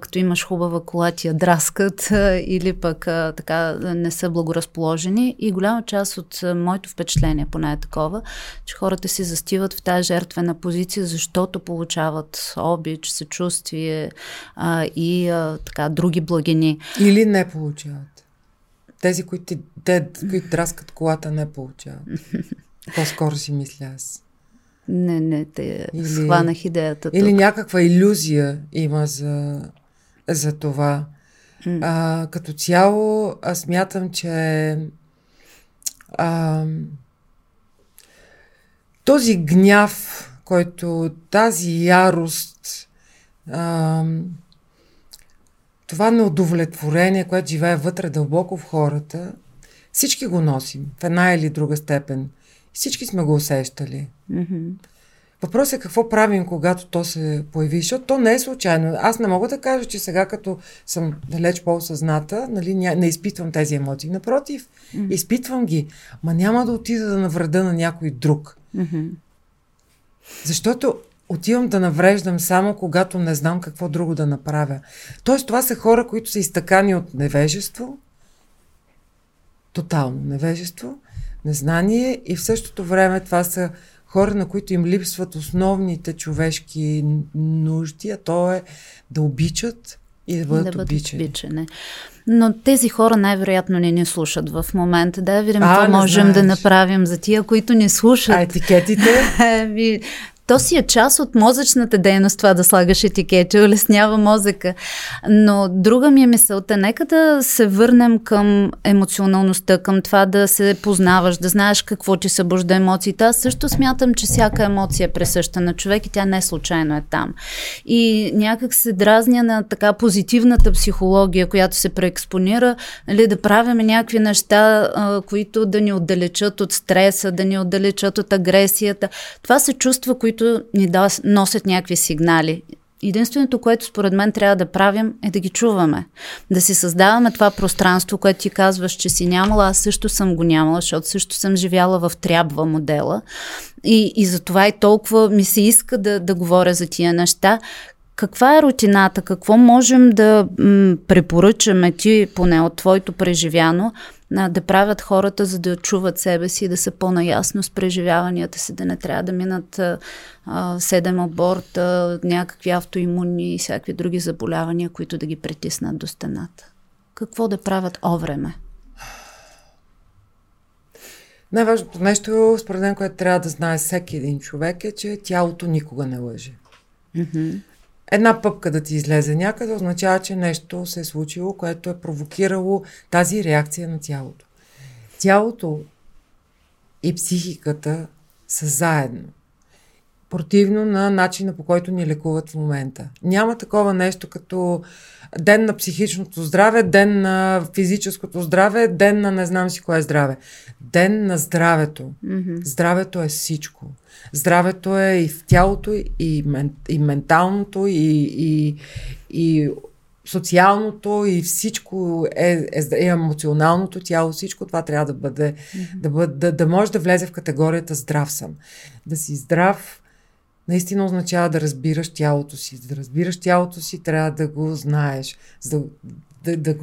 Като имаш хубава кола, ти я драскат или пък така не са благоразположени. И голяма част от моето впечатление, поне е такова, че хората си застиват в тази жертвена позиция, защото получават обич, съчувствие и така други благини. Или не получават. Тези, които драскат колата, не получават. По-скоро си мисля аз. Не, те схванах идеята. Или тук. Някаква иллюзия има за това. Като цяло, аз смятам, че този гняв, който тази ярост, това неудовлетворение, което живее вътре дълбоко в хората, всички го носим в една или друга степен. Всички сме го усещали. Mm-hmm. Въпросът е какво правим, когато то се появи, защото то не е случайно. Аз не мога да кажа, че сега като съм далеч по-осъзната, нали, не изпитвам тези емоции. Напротив, изпитвам ги, ма няма да отида да навреда на някой друг. Mm-hmm. Защото отивам да навреждам само когато не знам какво друго да направя. Тоест това са хора, които са изтъкани от невежество, тотално невежество, незнание и в същото време това са хора, на които им липсват основните човешки нужди, а то е да обичат и да бъдат обичани. Но тези хора най-вероятно не ни слушат в момента. Да видим какво можем да направим за тия, които ни слушат. А етикетите? То си е част от мозъчната дейност, това да слагаш етикети, улеснява мозъка. Но друга ми е мисълта, нека да се върнем към емоционалността, към това да се познаваш, да знаеш какво ти събужда емоциите. Аз също смятам, че всяка емоция е присъща на човек и тя не случайно е там. И някак се дразня на така позитивната психология, която се преекспонира, нали, да правим някакви неща, които да ни отдалечат от стреса, да ни отдалечат от агресията. Това се чувства, които ни носят някакви сигнали. Единственото, което според мен трябва да правим, е да ги чуваме. Да си създаваме това пространство, което ти казваш, че си нямала, аз също съм го нямала, защото също съм живяла в трябва модела. И затова и толкова ми се иска да говоря за тия неща. Каква е рутината? Какво можем да препоръчаме ти, поне от твоето преживяно, да правят хората, за да чуват себе си и да са по-наясно с преживяванията си, да не трябва да минат 7 аборта, някакви автоимунни и всякакви други заболявания, които да ги притиснат до стената? Какво да правят овреме? Най-важното нещо, според мен, което трябва да знае всеки един човек е, че тялото никога не лъже. Mm-hmm. Една пъпка да ти излезе някъде означава, че нещо се е случило, което е провокирало тази реакция на тялото. Тялото и психиката са заедно. Противно на начина, по който ни лекуват в момента. Няма такова нещо като ден на психичното здраве, ден на физическото здраве, ден на не знам си кое е здраве. Ден на здравето. Mm-hmm. Здравето е всичко. Здравето е и в тялото, и менталното, и социалното, и всичко е емоционалното тяло. Всичко това трябва да бъде, mm-hmm. да може да влезе в категорията здрав съм. Да си здрав наистина означава да разбираш тялото си. Да разбираш тялото си, трябва да го знаеш.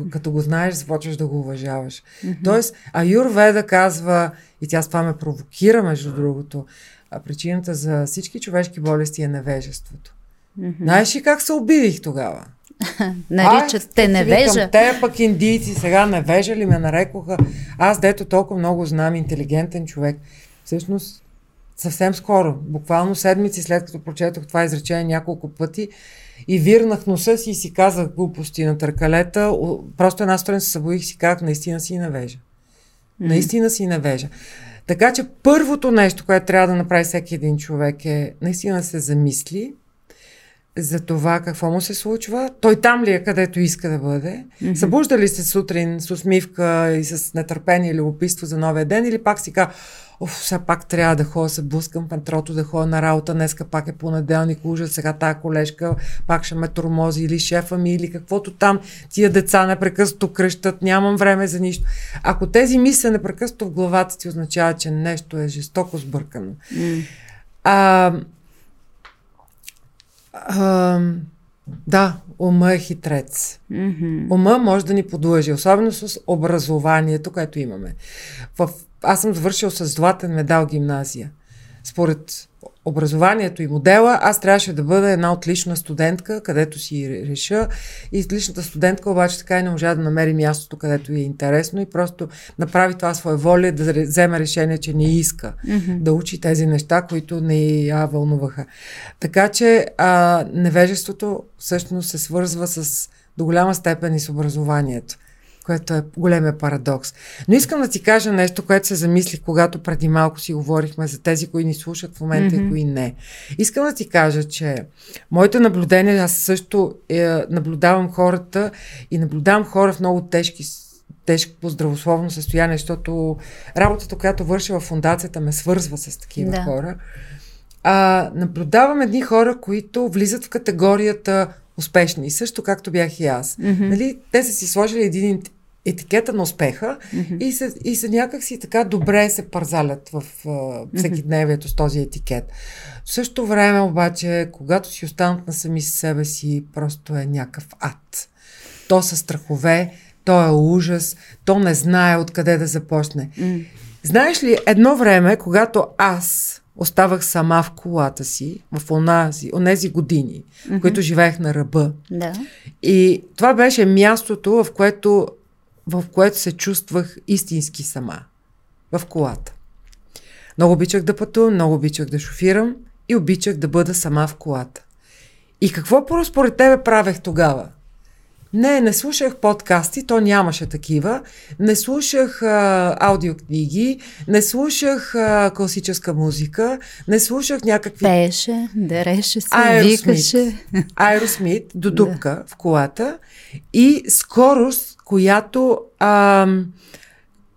Като го знаеш, започваш да го уважаваш. Mm-hmm. Тоест, Аюрведа казва, и тя с това ме провокира, между другото, причината за всички човешки болести е невежеството. Mm-hmm. Знаеш ли как се обидих тогава? Наричат те невежа. Те пък индийци сега невежа ли ме нарекоха? Аз дето толкова много знам, интелигентен човек. Всъщност, съвсем скоро, буквално седмици след като прочетох това изречение няколко пъти и вирнах носа си и си казах глупости на търкалета, просто една сутрин се събудих и си казах, наистина си навежа. Mm-hmm. Наистина си навежа. Така че първото нещо, което трябва да направи всеки един човек е наистина се замисли за това какво му се случва. Той там ли е, където иска да бъде? Mm-hmm. Събужда ли се сутрин с усмивка и с нетърпение или любопитство за новия ден или пак си казва, сега пак трябва да ходя, се блъскам в метрото, да ходя на работа, днеска пак е понеделник, ужас, сега тая колежка пак ще ме тормози или шефа ми, или каквото там, тия деца непрекъснато крещат, нямам време за нищо. Ако тези мисли непрекъснато в главата ти означава, че нещо е жестоко сбъркано. Mm. Да, ума е хитрец. Mm-hmm. Ума може да ни подлъжи, особено с образованието, което имаме. Аз съм завършил с златен медал гимназия. Според образованието и модела, аз трябваше да бъда една отлична студентка, където си реша. И отличната студентка обаче така и не можа да намери мястото, където е интересно и просто направи това своя воля да вземе решение, че не иска mm-hmm. да учи тези неща, които не я вълнуваха. Така че невежеството всъщност се свързва с до голяма степен и с образованието, което е големия парадокс. Но искам да ти кажа нещо, което се замислих, когато преди малко си говорихме за тези, кои ни слушат в момента mm-hmm. и кои не. Искам да ти кажа, че моите наблюдения, аз също наблюдавам хората и наблюдавам хора в много тежко здравословно състояние, защото работата, която върша в фундацията, ме свързва с такива хора. наблюдавам едни хора, които влизат в категорията успешни, също както бях и аз. Mm-hmm. Нали? Те са си сложили един етикета на успеха и са някак си така добре се парзалят в всекидневието с този етикет. В същото време обаче, когато си останат насами с себе си, просто е някакъв ад. То са страхове, то е ужас, то не знае откъде да започне. Mm. Знаеш ли, едно време, когато аз оставах сама в колата си, в онези години, в които живеех на ръба. Да. И това беше мястото, в което се чувствах истински сама. В колата. Много обичах да пътувам, много обичах да шофирам и обичах да бъда сама в колата. И какво според тебе правех тогава? Не слушах подкасти, то нямаше такива. Не слушах аудиокниги, не слушах класическа музика, не слушах някакви... Пееше, дереше се, викаше. Aerosmith, до дупка в колата и скорост, която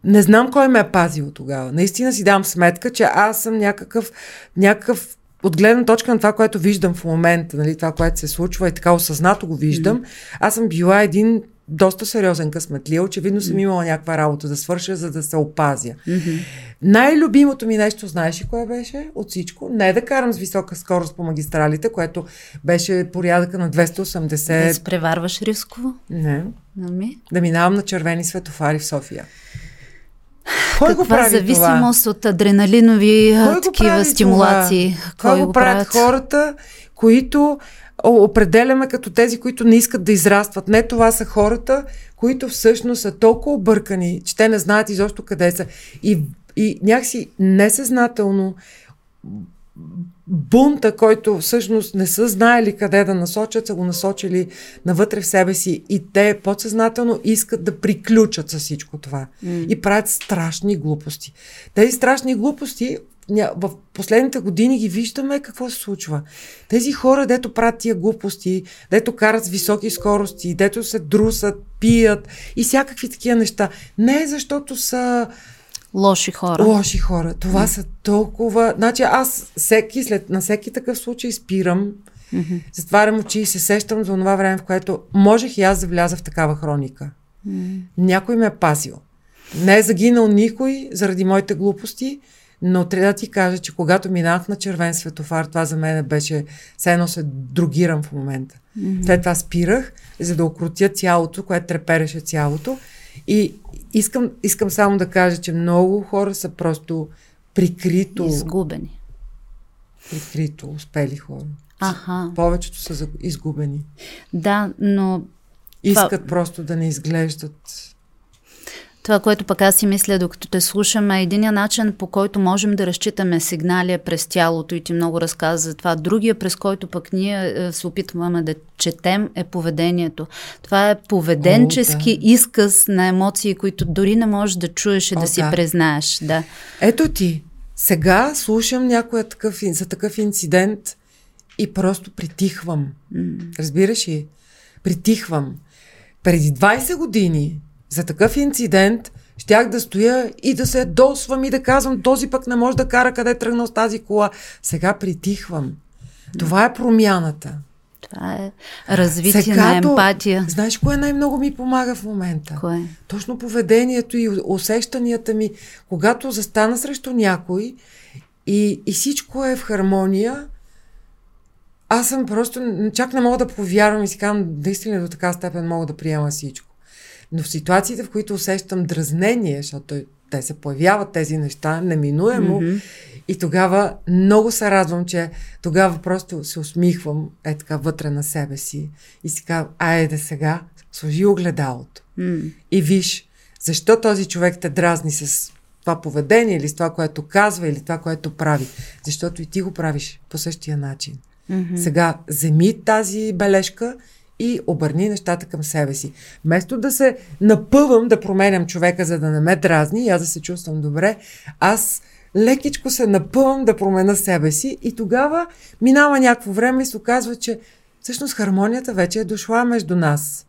не знам кой ме е пазил тогава. Наистина си дам сметка, че аз съм някакъв от гледна точка на това, което виждам в момента, нали, това, което се случва и така осъзнато го виждам, аз съм била един доста сериозен късметлия. Очевидно съм имала някаква работа да свърша, за да се опазя. Най-любимото ми нещо, знаеш ли кое беше от всичко? Не да карам с висока скорост по магистралите, което беше порядъка на 280. Да се преварваш рисково? Не. Да минавам на червени светофари в София. Каква зависимост от адреналинови такива стимулации? Кой го правят хората, които определяме като тези, които не искат да израстват? Не, това са хората, които всъщност са толкова объркани, че те не знаят изобщо къде са. И някакси несъзнателно бунта, който всъщност не са знаели къде да насочат, са го насочили навътре в себе си и те подсъзнателно искат да приключат с всичко това. И правят страшни глупости. Тези страшни глупости в последните години ги виждаме какво се случва. Тези хора, дето правят тия глупости, дето карат с високи скорости, дето се друсат, пият и всякакви такива неща. Не защото са лоши хора. Това са толкова... Значи аз на всеки такъв случай спирам, затварям очи и се сещам за това време, в което можех и аз да вляза в такава хроника. Някой ме е пазил. Не е загинал никой заради моите глупости, но трябва да ти кажа, че когато минах на червен светофар, това за мен беше... Все едно се другирам в момента. След това спирах, за да окрутя цялото, което трепереше цялото. И искам само да кажа, че много хора са просто прикрито... Изгубени. Прикрито, успели хора. Повечето са изгубени. Да, но... Искат просто да не изглеждат... Това, което пък аз си мисля, докато те слушаме, е единия начин, по който можем да разчитаме сигнали през тялото и ти много разказа за това. Другия, през който пък ние се опитваме да четем, е поведението. Това е поведенчески изказ на емоции, които дори не можеш да чуеш и да си признаеш. Да. Ето ти, сега слушам някой за такъв инцидент и просто притихвам. Разбираш ли? Притихвам. Преди 20 години за такъв инцидент щях да стоя и да се досвам и да казвам, този пък не може да кара, къде тръгнал с тази кола. Сега притихвам. Това е промяната. Това е развитие на емпатия. Знаеш, кое най-много ми помага в момента? Кое? Точно поведението и усещанията ми, когато застана срещу някой и всичко е в хармония, аз съм просто, чак не мога да повярвам и си казвам, наистина до така степен мога да приема всичко. Но в ситуациите, в които усещам дразнение, защото те се появяват тези неща, неминуемо, и тогава много се радвам, че тогава просто се усмихвам е така вътре на себе си и си казвам, айде сега, сложи огледалото. И виж, защо този човек те дразни с това поведение или с това, което казва или това, което прави. Защото и ти го правиш по същия начин. Сега, вземи тази бележка и обърни нещата към себе си. Вместо да се напъвам да променям човека, за да не ме дразни и аз да се чувствам добре, аз лекичко се напъвам да променя себе си и тогава минава някакво време и се оказва, че всъщност хармонията вече е дошла между нас.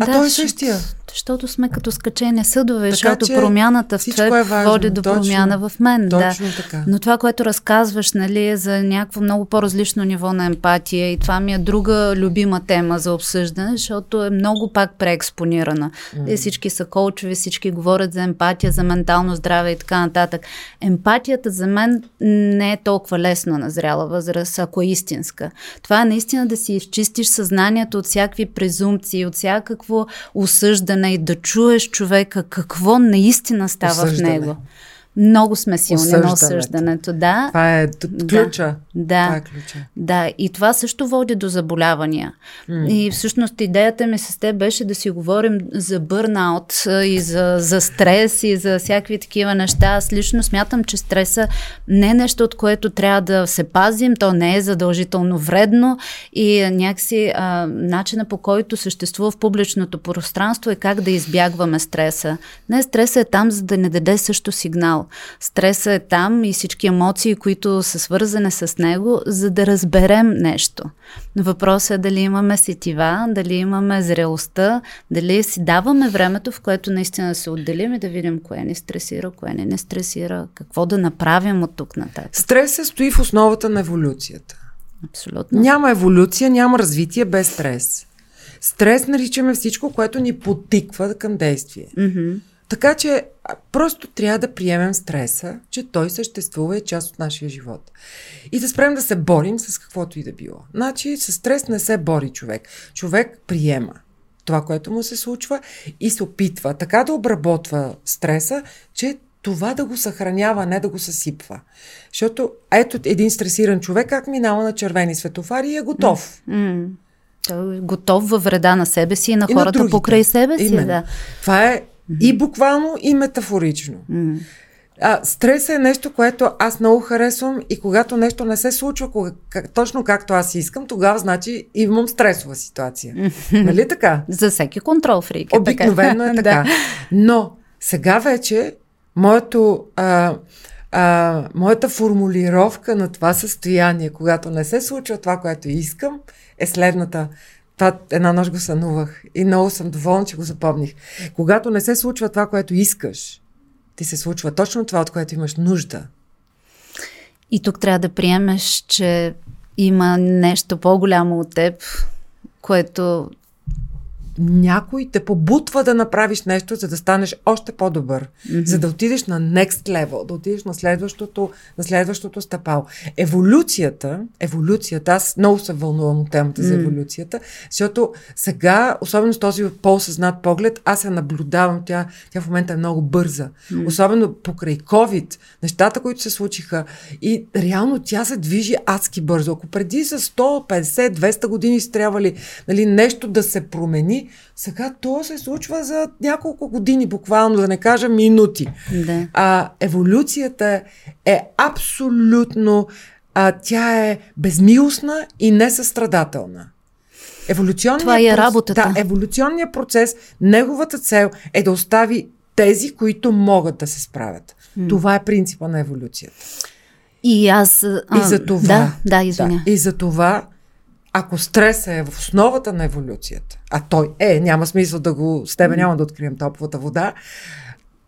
А той е същия. Защото сме като скачени съдове, защото промяната в теб води до промяна в мен. Точно да. Така. Но това, което разказваш, нали, е за някакво много по-различно ниво на емпатия и това ми е друга любима тема за обсъждане, защото е много пак преекспонирана. И всички са коучови, всички говорят за емпатия, за ментално здраве и така нататък. Емпатията за мен не е толкова лесно на зряла възраст, ако е истинска. Това е наистина да си изчистиш съзнанието от всякакви презумпции, от всякакво осъждане и да чуеш човека какво наистина става осъждане. В него. Много сме силни на осъждането. Да. Това е ключа. Да. Това е ключа. Да, и това също води до заболявания. И всъщност идеята ми с теб беше да си говорим за бърнаут и за стрес и за всякакви такива неща. Аз лично смятам, че стреса не е нещо, от което трябва да се пазим, то не е задължително вредно и някакси начина по който съществува в публичното пространство е как да избягваме стреса. Не, стреса е там, за да не даде също сигнал. Стреса е там и всички емоции, които са свързани с него, за да разберем нещо. Въпросът е дали имаме сетива, дали имаме зрелостта, дали си даваме времето, в което наистина се отделим и да видим кое ни стресира, кое не стресира, какво да направим от тук нататък. Стресът стои в основата на еволюцията. Абсолютно. Няма еволюция, няма развитие без стрес. Стрес наричаме всичко, което ни подтиква към действие. Така че просто трябва да приемем стреса, че той съществува и е част от нашия живот. И да спрем да се борим с каквото и да било. Значи с стрес не се бори човек. Човек приема това, което му се случва и се опитва така да обработва стреса, че това да го съхранява, не да го съсипва. Защото ето един стресиран човек как минава на червени светофари и е готов. Той е готов във вреда на себе си и на хората покрай себе си. Да. Това е и буквално, и метафорично. Стресът е нещо, което аз много харесвам и когато нещо не се случва точно както аз искам, тогава значи имам стресова ситуация. Нали така? За всеки контрол фрик. Обикновено е така. Но сега вече моята формулировка на това състояние, когато не се случва това, което искам, е следната. Една нощ го сънувах и много съм доволна, че го запомних. Когато не се случва това, което искаш, ти се случва точно това, от което имаш нужда. И тук трябва да приемеш, че има нещо по-голямо от теб, което... Някой те побутва да направиш нещо, за да станеш още по-добър. За да отидеш на next level, да отидеш на следващото стъпало. Еволюцията, аз много се вълнувам от темата за еволюцията, защото сега, особено с този по-осъзнат поглед, аз я наблюдавам, тя в момента е много бърза. Особено покрай COVID, нещата, които се случиха и реално тя се движи адски бързо. Ако преди с 150-200 години си трябва ли, нали, нещо да се промени, сега то се случва за няколко години, буквално, да не кажа минути. Да. Еволюцията е абсолютно, тя е безмилостна и несъстрадателна. Това е работата. Да, еволюционният процес, неговата цел е да остави тези, които могат да се справят. Това е принципа на еволюцията. И аз... и за това... Да, извиня. Да, и за това... Ако стресът е в основата на еволюцията, а той е, няма смисъл да го, с тебе няма да открием топлата вода,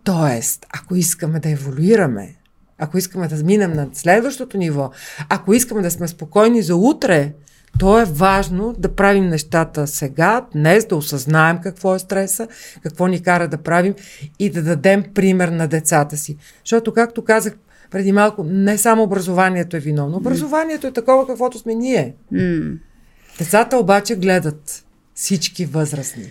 тоест, ако искаме да еволюираме, ако искаме да минем на следващото ниво, ако искаме да сме спокойни за утре, то е важно да правим нещата сега, днес, да осъзнаем какво е стреса, какво ни кара да правим и да дадем пример на децата си. Защото, както казах преди малко, не само образованието е виновно. Образованието е такова, каквото сме ние. Децата обаче гледат всички възрастни.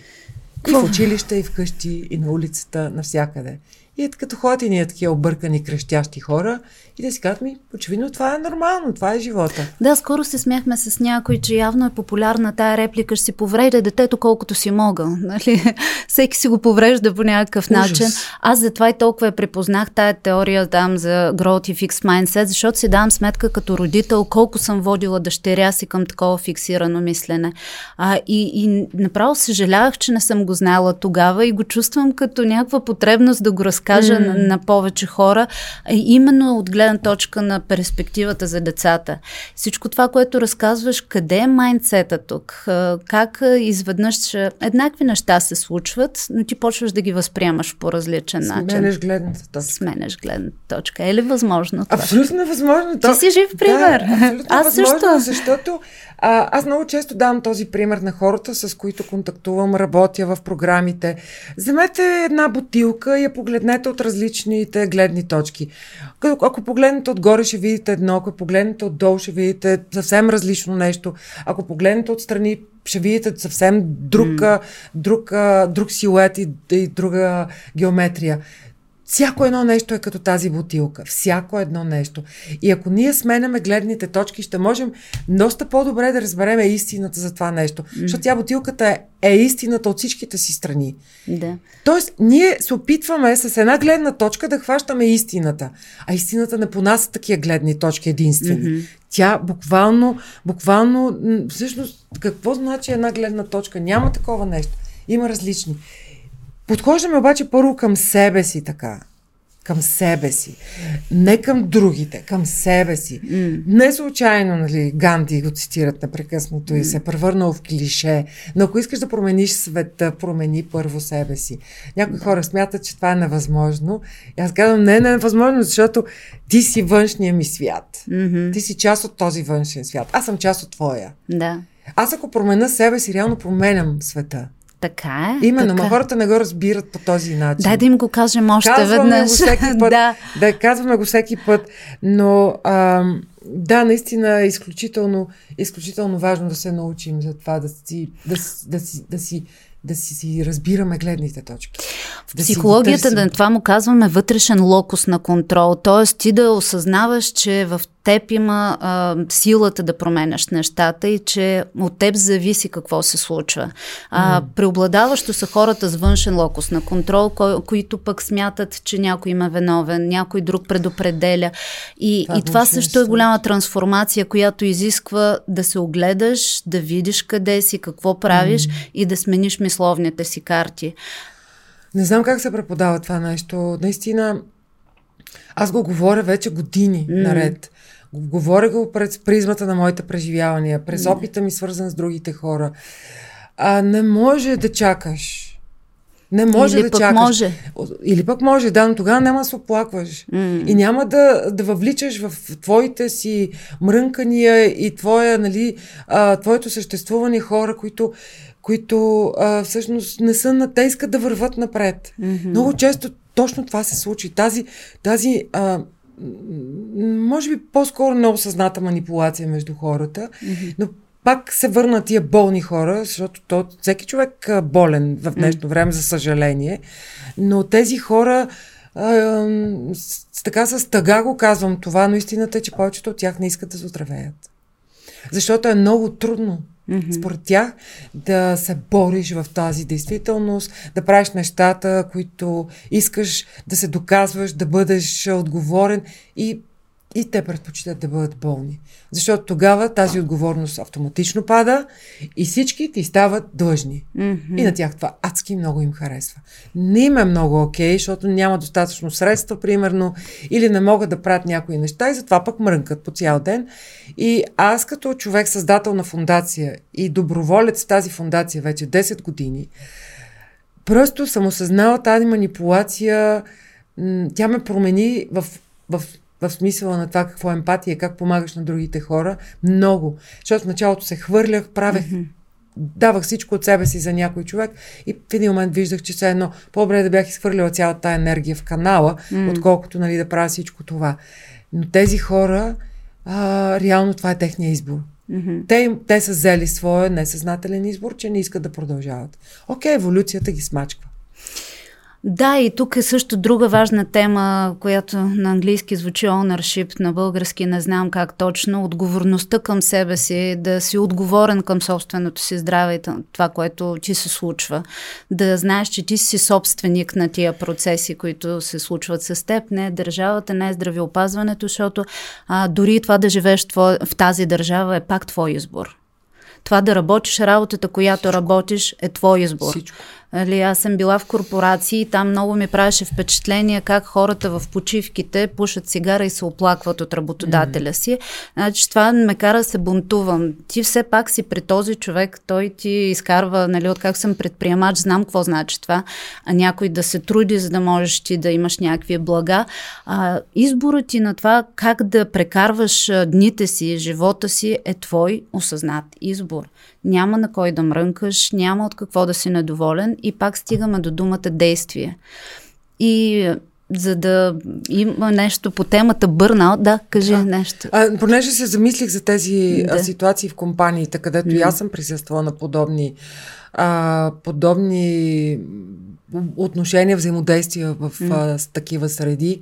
И в училище, и вкъщи, и на улицата, навсякъде. И като ходят и ние такива объркани, крещящи хора и да си казват, очевидно това е нормално, това е живота. Да, скоро се смяхме с някой, че явно е популярна тая реплика, ще си поврежда детето колкото си мога. Нали? Всеки си го поврежда по някакъв начин. Аз затова и толкова я припознах тая теория там за growth и fixed mindset, защото си давам сметка като родител колко съм водила дъщеря си към такова фиксирано мислене. И направо съжалявах, че не съм го знала тогава и го чувствам като някаква потребност да го разкажа разкажа на повече хора, именно от гледна точка на перспективата за децата. Всичко това, което разказваш, къде е майндсета тук? Как изведнъж еднакви неща се случват, но ти почваш да ги възприемаш по различен начин. Сменеш гледната точка. Е ли възможно това? Абсолютно възможно. Ти си жив пример. Да, абсолютно възможно, защото аз много често давам този пример на хората, с които контактувам, работя в програмите. Вземете една бутилка и я погледнете от различните гледни точки. Ако погледнете отгоре, ще видите едно, ако погледнете отдолу, ще видите съвсем различно нещо. Ако погледнете отстрани, ще видите съвсем друг силует и друга геометрия. Всяко едно нещо е като тази бутилка. Всяко едно нещо. И ако ние сменяме гледните точки, ще можем доста по-добре да разберем истината за това нещо. Защото тя бутилката е истината от всичките си страни. Да. Тоест, ние се опитваме с една гледна точка да хващаме истината. А истината не понася такива гледни точки единствени. Тя буквално, всъщност, какво значи една гледна точка? Няма такова нещо. Има различни. Подхождаме обаче първо към себе си така. Към себе си. Не към другите, към себе си. Не случайно, нали, Ганди го цитират непрекъснато и се е превърнал в клише. Но ако искаш да промениш света, промени първо себе си. Някои хора смятат, че това е невъзможно. И аз казвам, не е невъзможно, защото ти си външния ми свят. Ти си част от този външен свят. Аз съм част от твоя. Да. Аз ако променя себе си, реално променям света. Така е. Именно, но хората не го разбират по този начин. Дай да им го кажем още веднъж. Казваме го всеки път, но да, наистина е изключително важно да се научим за това, да си разбираме гледните точки. В психологията, да, това му казваме вътрешен локус на контрол, т.е. ти да осъзнаваш, че в теб има силата да променяш нещата и че от теб зависи какво се случва. Преобладаващо са хората с външен локус на контрол, които пък смятат, че някой има виновен, някой друг предопределя. И това също е голяма трансформация, която изисква да се огледаш, да видиш къде си, какво правиш и да смениш мисловните си карти. Не знам как се преподава това нещо. Наистина, аз го говоря вече години наред. Говоря го през призмата на моите преживявания, през опита ми, свързан с другите хора. Не може да чакаш. Не може или да чакаш. Може. Или пък може, да, но тогава няма да се оплакваш. И няма да въвличаш в твоите си мрънкания и твоето съществуване хора, които всъщност не са на те, искат да върват напред. Много често точно това се случи. Тази може би по-скоро неосъзната манипулация между хората, но пак се върнат тия болни хора, защото всеки човек е болен в днешно време, за съжаление, но тези хора така с тъга го казвам това, но истината е, че повечето от тях не искат да се оздравеят. Защото е много трудно според тях да се бориш в тази действителност, да правиш нещата, които искаш, да се доказваш, да бъдеш отговорен и те предпочитат да бъдат болни. Защото тогава тази отговорност автоматично пада и всички ти стават длъжни. И на тях това адски много им харесва. Не им е много окей, защото няма достатъчно средства, примерно, или не могат да правят някои неща и затова пък мрънкат по цял ден. И аз като човек, създател на фондация и доброволец в тази фондация вече 10 години, просто съм осъзнала тази манипулация. Тя ме промени в смисъла на това какво е емпатия, как помагаш на другите хора, много. Защото в началото се хвърлях, давах всичко от себе си за някой човек и в един момент виждах, че все едно по-добре да бях изхвърляла цялата тая енергия в канала, отколкото, нали, да правя всичко това. Но тези хора, реално това е техния избор. Те са взели своя несъзнателен избор, че не искат да продължават. Окей, еволюцията ги смачква. Да, и тук е също друга важна тема, която на английски звучи ownership, на български не знам как точно, отговорността към себе си, да си отговорен към собственото си здраве и това, което ти се случва. Да знаеш, че ти си собственик на тия процеси, които се случват с теб, не държавата, не здравеопазването, защото дори това да живееш в тази държава е пак твой избор. Това да работиш работата, която работиш, е твой избор. Всичко. Нали, аз съм била в корпорации и там много ми правеше впечатление как хората в почивките пушат цигара и се оплакват от работодателя си. Значи това ме кара да се бунтувам. Ти все пак си при този човек, той ти изкарва, нали, откак съм предприемач, знам какво значи това, а някой да се труди, за да можеш ти да имаш някакви блага. Изборът ти на това как да прекарваш дните си, живота си е твой осъзнат избор. Няма на кой да мрънкаш, няма от какво да си недоволен и пак стигаме до думата действие. И за да има нещо по темата бърнаут, да, кажи нещо. Понеже се замислих за тези ситуации в компаниите, където и аз съм присъствала на подобни отношения, взаимодействия в такива среди.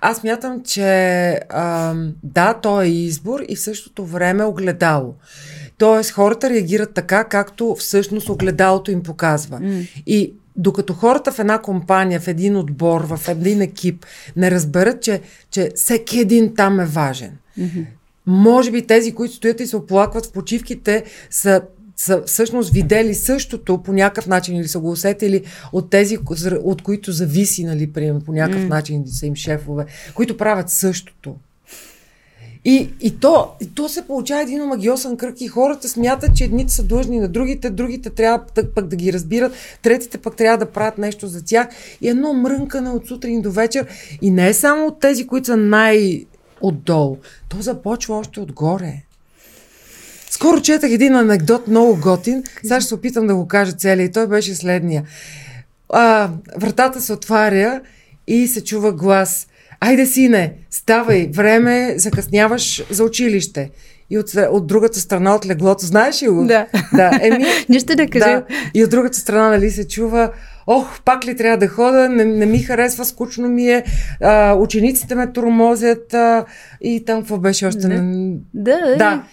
Аз мятам, че да, то е избор и в същото време огледало. Тоест хората реагират така, както всъщност огледалото им показва. И докато хората в една компания, в един отбор, в един екип не разберат, че всеки един там е важен. Може би тези, които стоят и се оплакват в почивките, са всъщност видели същото по някакъв начин или са го усетили от тези, от които зависи, нали, прием, по някакъв начин са им шефове, които правят същото. И то се получава един омагиосен кръг и хората смятат, че едните са длъжни на другите, другите трябва пък да ги разбират, третите пък трябва да правят нещо за тях. И едно мрънкане от сутрин до вечер. И не е само от тези, които са най-отдолу. То започва още отгоре. Скоро четах един анекдот, много готин. Сега ще се опитам да го кажа целия. И той беше следния. Вратата се отваря и се чува глас: "Айде, сине, ставай, време, закъсняваш за училище." И от другата страна, от леглото, знаеш ли го? Да. Нищо да кажа. Да. И от другата страна, нали, се чува: "Ох, пак ли трябва да хода, не ми харесва, скучно ми е, учениците ме тормозят", и там какво беше още?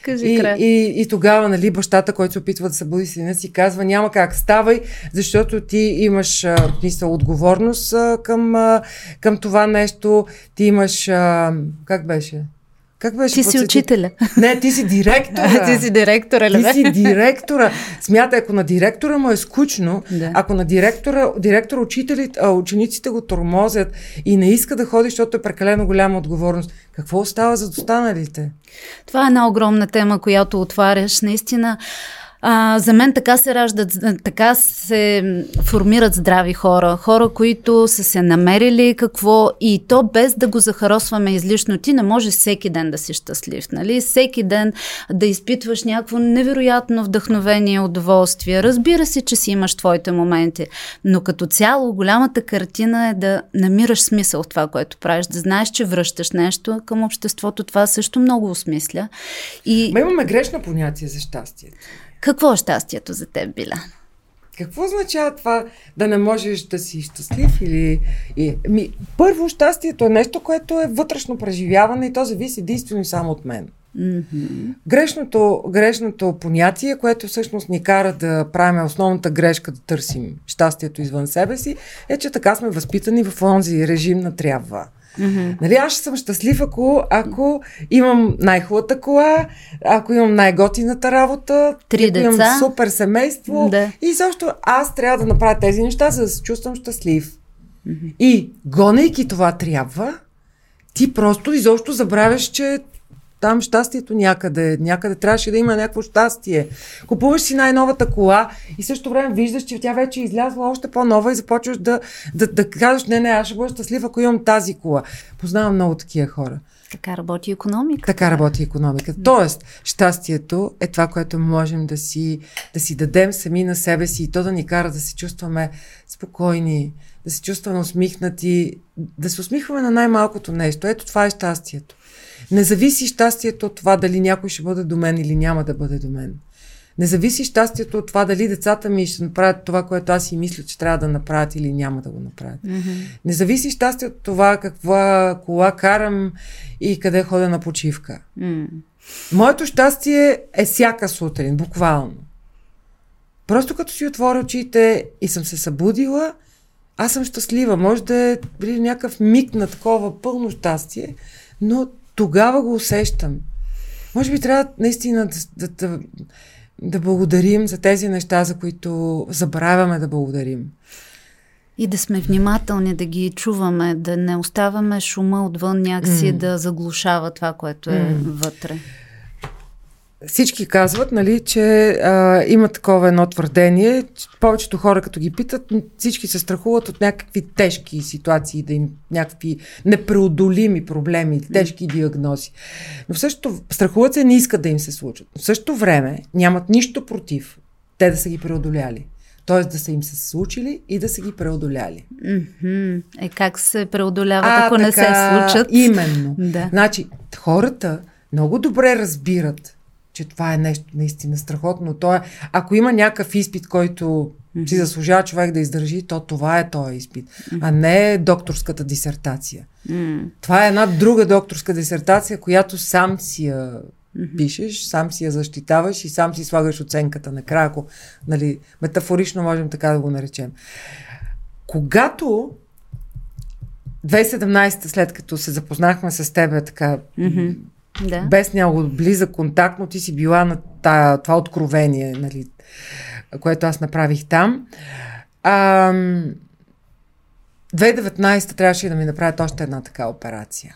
Кажи край. И тогава, нали, бащата, който се опитва да събуди сина си, казва: "Няма как, ставай, защото ти имаш отговорност към това нещо, ти имаш..." Как беше? Ти си учителя. Не, ти си директора. Ти си директора. Смятай, ако на директора му е скучно, ако на директора учениците го тормозят и не иска да ходи, защото е прекалено голяма отговорност, какво остава за останалите? Това е една огромна тема, която отваряш. Наистина, за мен така се раждат, така се формират здрави хора. Хора, които са се намерили какво, и то без да го захаросваме излишно. Ти не можеш всеки ден да си щастлив, нали? Всеки ден да изпитваш някакво невероятно вдъхновение, удоволствие. Разбира се, че си имаш твоите моменти, но като цяло голямата картина е да намираш смисъл в това, което правиш. Да знаеш, че връщаш нещо към обществото. Това също много осмисля. И... имаме грешно понятие за щастието. Какво е щастието за теб, Биляна? Какво означава това да не можеш да си щастлив? Първо, щастието е нещо, което е вътрешно преживяване и то зависи единствено и само от мен. Mm-hmm. Грешното понятие, което всъщност ни кара да правим основната грешка, да търсим щастието извън себе си, е, че така сме възпитани в онзи режим на трябва. Mm-hmm. Нали, аз ще съм щастлив, ако имам най-хубавата кола, ако имам най-готината работа, ако имам супер семейство, и също аз трябва да направя тези неща, за да се чувствам щастлив. Mm-hmm. И гонейки това трябва, ти просто изобщо забравяш, че там щастието някъде трябваше да има някакво щастие. Купуваш си най-новата кола и също време виждаш, че тя вече е излязла още по-нова и започваш да казваш: не, аз ще бъда щастлив, ако имам тази кола. Познавам много такива хора. Така работи икономиката. Да. Тоест, щастието е това, което можем да си дадем сами на себе си, и то да ни кара да се чувстваме спокойни, да се чувстваме усмихнати, да се усмихваме на най-малкото нещо. Ето това е щастието. Не зависи щастието от това дали някой ще бъде до мен или няма да бъде до мен. Не зависи щастието от това дали децата ми ще направят това, което аз си мисля, че трябва да направят или няма да го направят. Mm-hmm. Не зависи щастието от това каква кола карам и къде ходя на почивка. Mm-hmm. Моето щастие е всяка сутрин, буквално. Просто като си отворя очите и съм се събудила, аз съм щастлива. Може да е някакъв миг на такова пълно щастие, но тогава го усещам. Може би трябва наистина да да благодарим за тези неща, за които забравяме да благодарим. И да сме внимателни, да ги чуваме, да не оставяме шума отвън някакси да заглушава това, което е вътре. Всички казват, нали, че има такова едно твърдение. Повечето хора, като ги питат, всички се страхуват от някакви тежки ситуации, да им някакви непреодолими проблеми, тежки диагнози. Но в същото страхуват се, не искат да им се случат. Но в същото време нямат нищо против те да са ги преодоляли. Т.е. да са им се случили и да са ги преодоляли. Е, как се преодоляват, ако не се случат? Именно. Да. Значи, хората много добре разбират, че това е нещо наистина страхотно. То е, ако има някакъв изпит, който си заслужава човек да издържи, то това е този изпит, а не докторската дисертация. Това е една друга докторска дисертация, която сам си я пишеш, сам си я защитаваш и сам си слагаш оценката накрая, ако, нали, метафорично можем така да го наречем. Когато 2017, след като се запознахме с теб така, да, без някакво близък контакт, но ти си била на това откровение, нали, което аз направих там. 2019 трябваше да ми направят още една така операция.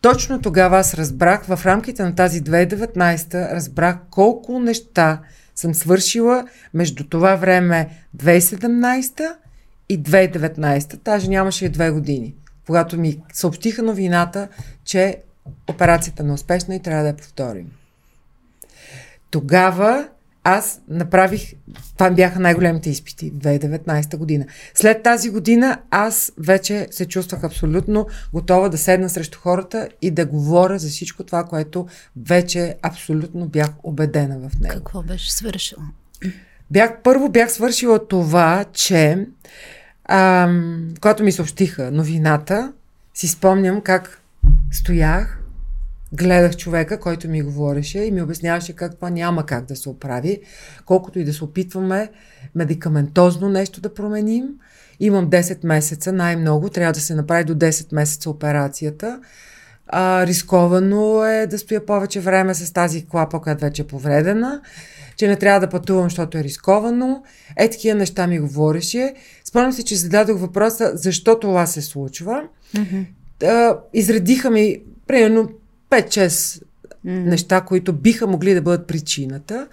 Точно тогава аз разбрах, в рамките на тази 2019 разбрах колко неща съм свършила между това време 2017 и 2019. Даже нямаше и 2 години, когато ми съобщиха новината, че операцията не е успешна и трябва да я повторим. Тогава аз направих, това бяха най-големите изпити, 2019 година. След тази година аз вече се чувствах абсолютно готова да седна срещу хората и да говоря за всичко това, което вече абсолютно бях убедена в него. Какво беше свършила? Първо бях свършила това, че когато ми съобщиха новината, си спомням как стоях, гледах човека, който ми говореше и ми обясняваше как това няма как да се оправи. Колкото и да се опитваме медикаментозно нещо да променим, имам 10 месеца, най-много, трябва да се направи до 10 месеца операцията. Рисковано е да стоя повече време с тази клапа, която вече е повредена, че не трябва да пътувам, защото е рисковано. Е, такива неща ми говореше. Спомням се, че зададох въпроса, защо това се случва. Изредиха ми примерно 5-6 неща, които биха могли да бъдат причината.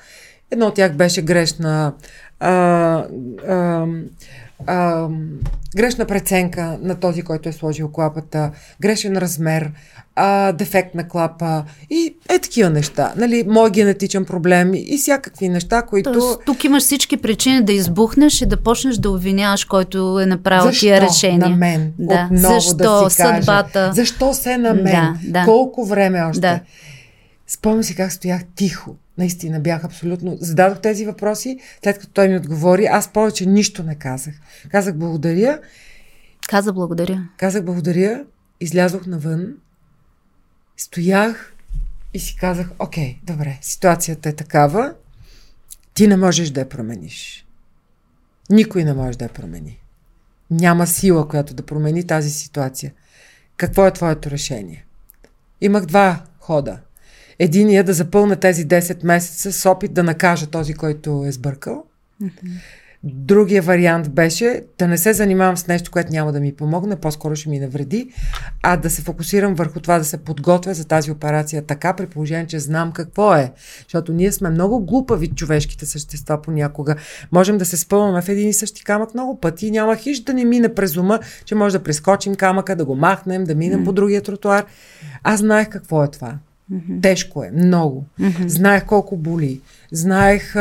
Едно от тях беше грешна преценка на този, който е сложил клапата, грешен размер, дефект на клапа и такива неща. Нали, мой генетичен проблем и всякакви неща, които... Тоест, тук имаш всички причини да избухнеш и да почнеш да обвиняваш, който е направил тия решения. Защо на мен? Да. Отново защо да си кажа. Съдбата... Защо се на мен? Да. Колко време още? Да. Спомням си как стоях тихо. Наистина бях абсолютно... Зададох тези въпроси, след като той ми отговори, аз повече нищо не казах. Казах благодаря. Казах благодаря, излязох навън, стоях и си казах, окей, добре, ситуацията е такава, ти не можеш да я промениш. Никой не може да я промени. Няма сила, която да промени тази ситуация. Какво е твоето решение? Имах 2 хода. Единият е да запълна тези 10 месеца с опит да накажа този, който е сбъркал. Другия вариант беше да не се занимавам с нещо, което няма да ми помогне, по-скоро ще ми навреди, а да се фокусирам върху това да се подготвя за тази операция така, при положение, че знам какво е. Защото ние сме много глупави човешките същества понякога. Можем да се спъваме в един и същи камък много пъти. Няма хищ да не мине през ума, че може да прескочим камъка, да го махнем, да минем по другия тротуар. Аз знаех какво е това. Тежко е, много. Знаех колко боли. Знаех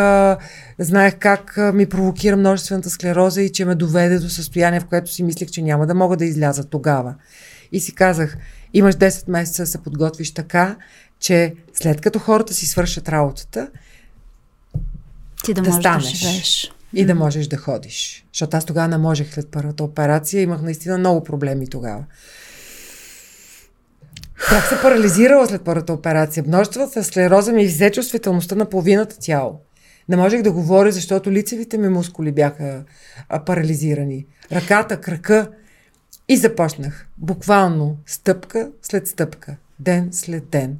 как ми провокира множествената склероза и че ме доведе до състояние, в което си мислех, че няма да мога да изляза тогава. И си казах, имаш 10 месеца да се подготвиш така, че след като хората си свършат работата, ти да можеш да живееш. И да можеш да ходиш. Защото аз тогава не можех след първата операция. Имах наистина много проблеми тогава. Бях се парализирала след първата операция. Множествената склероза ми взе чувствителността на половината тяло. Не можех да говоря, защото лицевите ми мускули бяха парализирани. Ръката, крака. И започнах. Буквално стъпка след стъпка. ден след ден.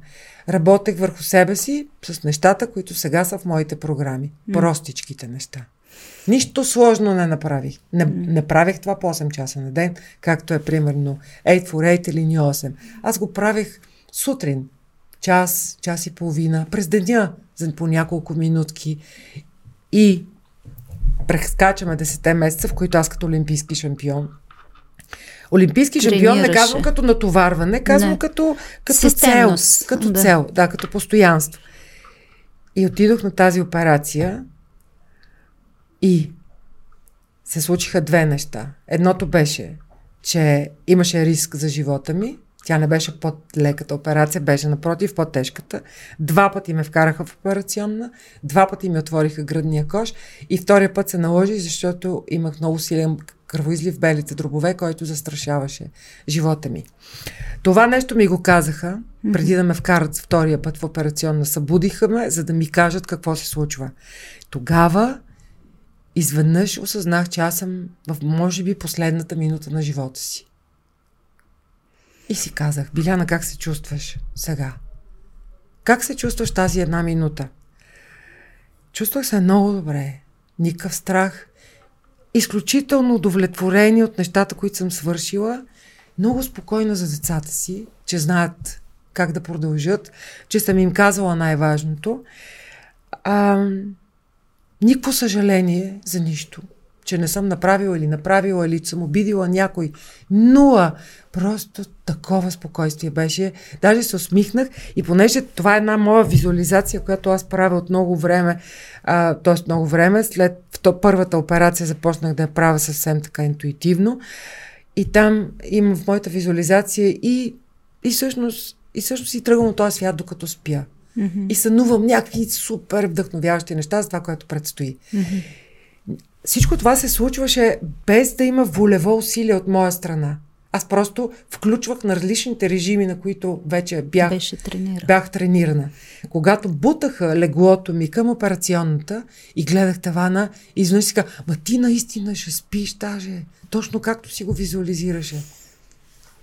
Работех върху себе си с нещата, които сега са в моите програми. Простичките неща. Нищо сложно не направих. Не правих това по 8 часа на ден, както е примерно 8 for 8 или 8. Аз го правих сутрин, час, час и половина, през деня, за по няколко минутки. И прескачаме 10 месеца, в които аз като олимпийски шампион. Олимпийски шампион не казвам като натоварване, казвам като цел. Като цел, да, като постоянство. И отидох на тази операция и се случиха две неща. Едното беше, че имаше риск за живота ми. Тя не беше по-леката операция, беше напротив по-тежката. 2 пъти ме вкараха в операционна, 2 пъти ми отвориха гръдния кош и втория път се наложи, защото имах много силен кръвоизлив в белите дробове, който застрашаваше живота ми. Това нещо ми го казаха, преди да ме вкарат втория път в операционна. Събудиха ме, за да ми кажат какво се случва. Тогава изведнъж осъзнах, че аз съм в може би последната минута на живота си. И си казах: Биляна, как се чувстваш сега? Как се чувстваш тази една минута? Чувствах се много добре. Никакъв страх. Изключително удовлетворение от нещата, които съм свършила. Много спокойна за децата си, че знаят как да продължат, че съм им казала най-важното. Никакво съжаление за нищо, че не съм направила или съм обидила някой. 0. Просто такова спокойствие беше. Даже се усмихнах и понеже това е една моя визуализация, която аз правя от много време, след първата операция започнах да я правя съвсем така интуитивно и там имам в моята визуализация и всъщност и тръгвам от този свят, докато спя. И сънувам някакви супер вдъхновяващи неща за това, което предстои. Всичко това се случваше без да има волево усилие от моя страна. Аз просто включвах на различните режими, на които вече бях тренирана. Когато бутаха леглото ми към операционната и гледах тавана, изведнъж си казах: ма ти наистина ще спиш даже, точно както си го визуализираше.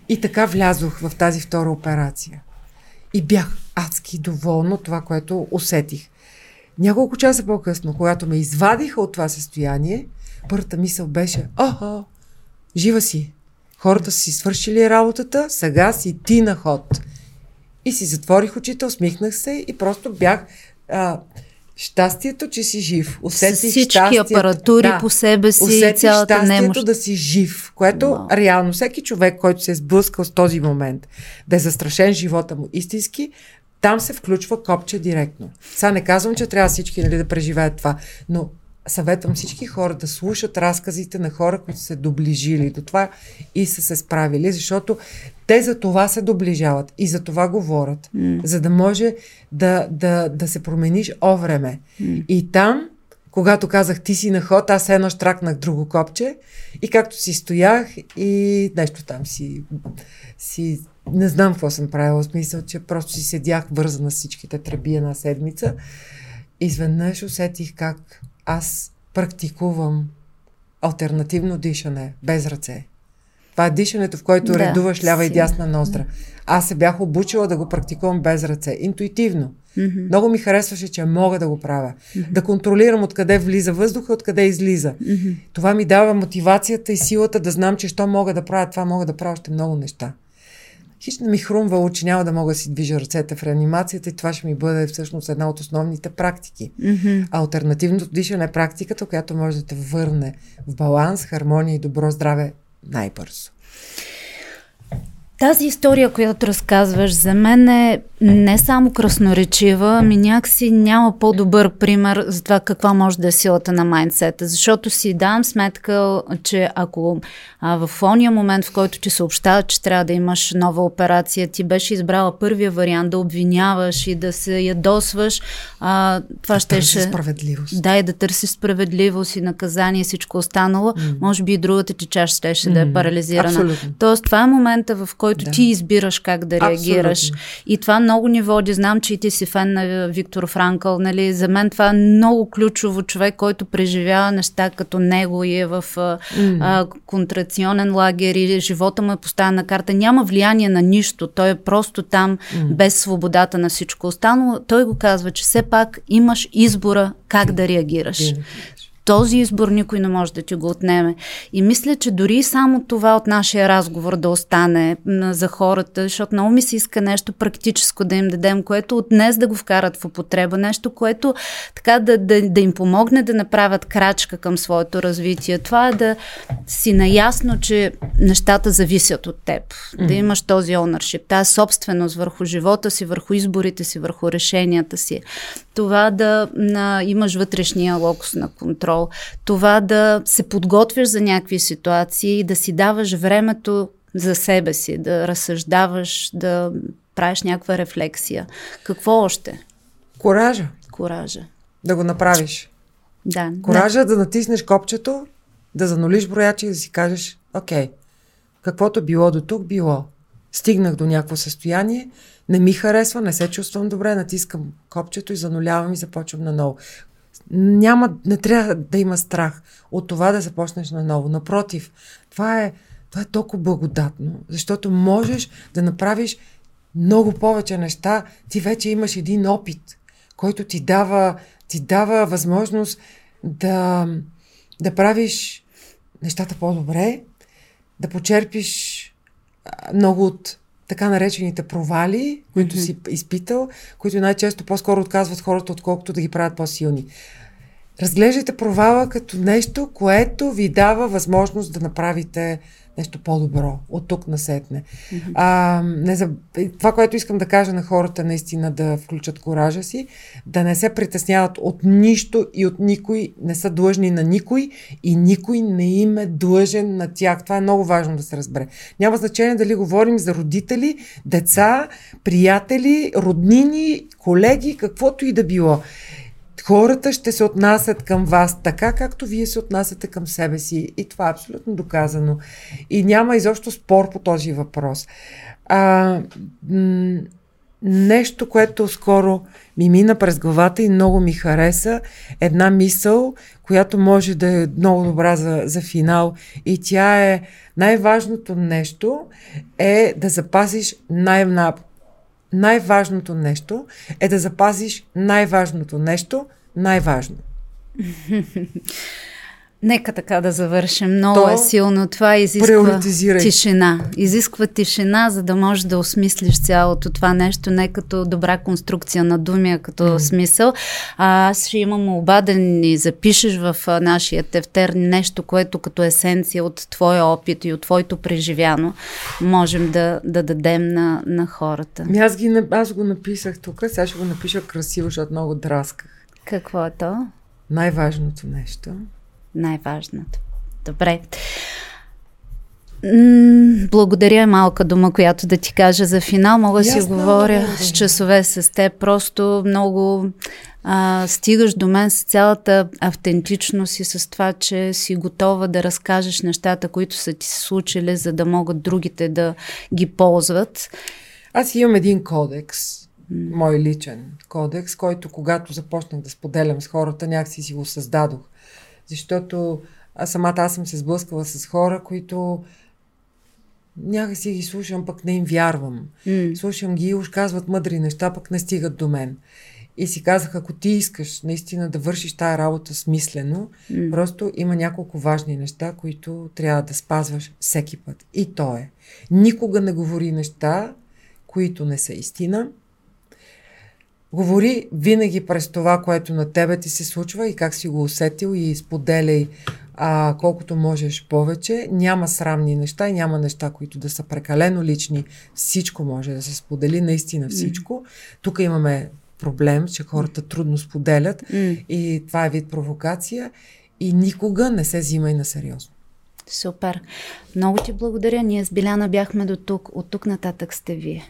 И така влязох в тази втора операция. И бях адски доволна от това, което усетих. Няколко часа по-късно, когато ме извадиха от това състояние, първата мисъл беше: охо, жива си, хората си свършили работата, сега си ти на ход. И си затворих очите, усмихнах се и просто бях щастието, че си жив. Усетих всички апаратури по себе си и цялата щастието немощ. Да си жив, което реално всеки човек, който се е сблъскал с този момент, да е застрашен живота му истински, там се включва копче директно. Сега не казвам, че трябва всички да преживеят това, но съветвам всички хора да слушат разказите на хора, които се доближили до това и са се справили, защото те за това се доближават и за това говорят, за да може да се промениш овреме. И там, когато казах ти си на ход, аз едно штракнах друго копче и както си стоях и нещо там си не знам какво съм правила, в смисъл, че просто си седях вързана с всичките тръби една седмица. Изведнъж усетих как аз практикувам алтернативно дишане, без ръце. Това е дишането, в което редуваш лява и дясна ноздра. Аз се бях обучила да го практикувам без ръце. Интуитивно. Много ми харесваше, че мога да го правя. Да контролирам откъде влиза въздуха, откъде излиза. Това ми дава мотивацията и силата да знам, че що мога да правя това, мога да правя още много неща. Хищно ми хрумвало, че няма да мога да си движа ръцете в реанимацията и това ще ми бъде всъщност една от основните практики. Алтернативното дишане е практиката, която може да те върне в баланс, хармония и добро здраве най-бързо. Тази история, която разказваш, за мен е не само красноречива, ами някакси няма по-добър пример за това каква може да е силата на майндсета. Защото си давам сметка, че ако в ония момент, в който ти съобщава, че трябва да имаш нова операция, ти беше избрала първия вариант да обвиняваш и да се ядосваш, това да търси справедливост. Да, и да търси справедливост и наказание и всичко останало. Може би и другата ти чаш щеше да е парализирана. Абсолютно. Тоест това е момента, в който който ти избираш как да реагираш. Абсолютно. И това много ни води. Знам, че и ти си фен на Виктор Франкъл. Нали? За мен това е много ключово, човек, който преживява неща като него и е в контрационен лагер и живота му е поставена карта. Няма влияние на нищо. Той е просто там без свободата на всичко останало. Той го казва, че все пак имаш избора как да реагираш. Този избор никой не може да ти го отнеме. И мисля, че дори само това от нашия разговор да остане за хората, защото много ми се иска нещо практическо да им дадем, което от днес да го вкарат в употреба, нещо, което така да им помогне да направят крачка към своето развитие. Това е да си наясно, че нещата зависят от теб. Да имаш този ownership, тази собственост върху живота си, върху изборите си, върху решенията си. Това да имаш вътрешния локус на контрол. Това да се подготвяш за някакви ситуации и да си даваш времето за себе си, да разсъждаваш, да правиш някаква рефлексия. Какво още? Коража. Да го направиш. Да. Коража да натиснеш копчето, да занулиш брояча и да си кажеш, окей, каквото било до тук, било. Стигнах до някакво състояние, не ми харесва, не се чувствам добре, натискам копчето и занулявам и започвам наново. Не трябва да има страх от това да започнеш наново. Напротив, това е толкова благодатно, защото можеш да направиш много повече неща. Ти вече имаш един опит, който ти дава възможност да правиш нещата по-добре, да почерпиш много от така наречените провали, които си изпитал, които най-често по-скоро отказват хората, отколкото да ги правят по-силни. Разглеждайте провала като нещо, което ви дава възможност да направите нещо по-добро от тук насетне. Това, което искам да кажа на хората, наистина да включат коража си, да не се притесняват от нищо и от никой, не са длъжни на никой и никой не им е длъжен на тях. Това е много важно да се разбере. Няма значение дали говорим за родители, деца, приятели, роднини, колеги, каквото и да било. Хората ще се отнасят към вас така, както вие се отнасяте към себе си. И това е абсолютно доказано. И няма изобщо спор по този въпрос. Нещо, което скоро ми мина през главата и много ми хареса. Една мисъл, която може да е много добра за финал. И тя е най-важното нещо е да запазиш най-важното нещо е да запазиш най-важното нещо, най-важно. Нека така да завършим. Много е силно. Това изисква тишина. Изисква тишина, за да можеш да осмислиш цялото това нещо. Не като добра конструкция на думи, а като смисъл. Аз ще имам оба да ни запишеш в нашия тефтер нещо, което като есенция от твоя опит и от твоето преживяно можем да дадем на хората. Аз го написах тук, сега ще го напиша красиво, защото много драсках. Какво е то? Най-важното нещо. Най-важното. Добре. Благодаря, малка дума, която да ти кажа за финал. Мога да си говоря с часове с теб. Просто много стигаш до мен с цялата автентичност и с това, че си готова да разкажеш нещата, които са ти се случили, за да могат другите да ги ползват. Аз имам един кодекс. Мой личен кодекс, който когато започнах да споделям с хората, някакси си го създадох. Защото аз съм се сблъскала с хора, които някакси ги слушам, пък не им вярвам. Слушам ги и уж казват мъдри неща, пък не стигат до мен. И си казах, ако ти искаш наистина да вършиш тая работа смислено, просто има няколко важни неща, които трябва да спазваш всеки път. И то е. Никога не говори неща, които не са истина. Говори винаги през това, което на тебе ти се случва и как си го усетил и споделяй колкото можеш повече. Няма срамни неща и няма неща, които да са прекалено лични. Всичко може да се сподели, наистина всичко. Тук имаме проблем, че хората трудно споделят и това е вид провокация и никога не се взимай на сериозно. Супер. Много ти благодаря. Ние с Биляна бяхме до тук. От тук нататък сте вие.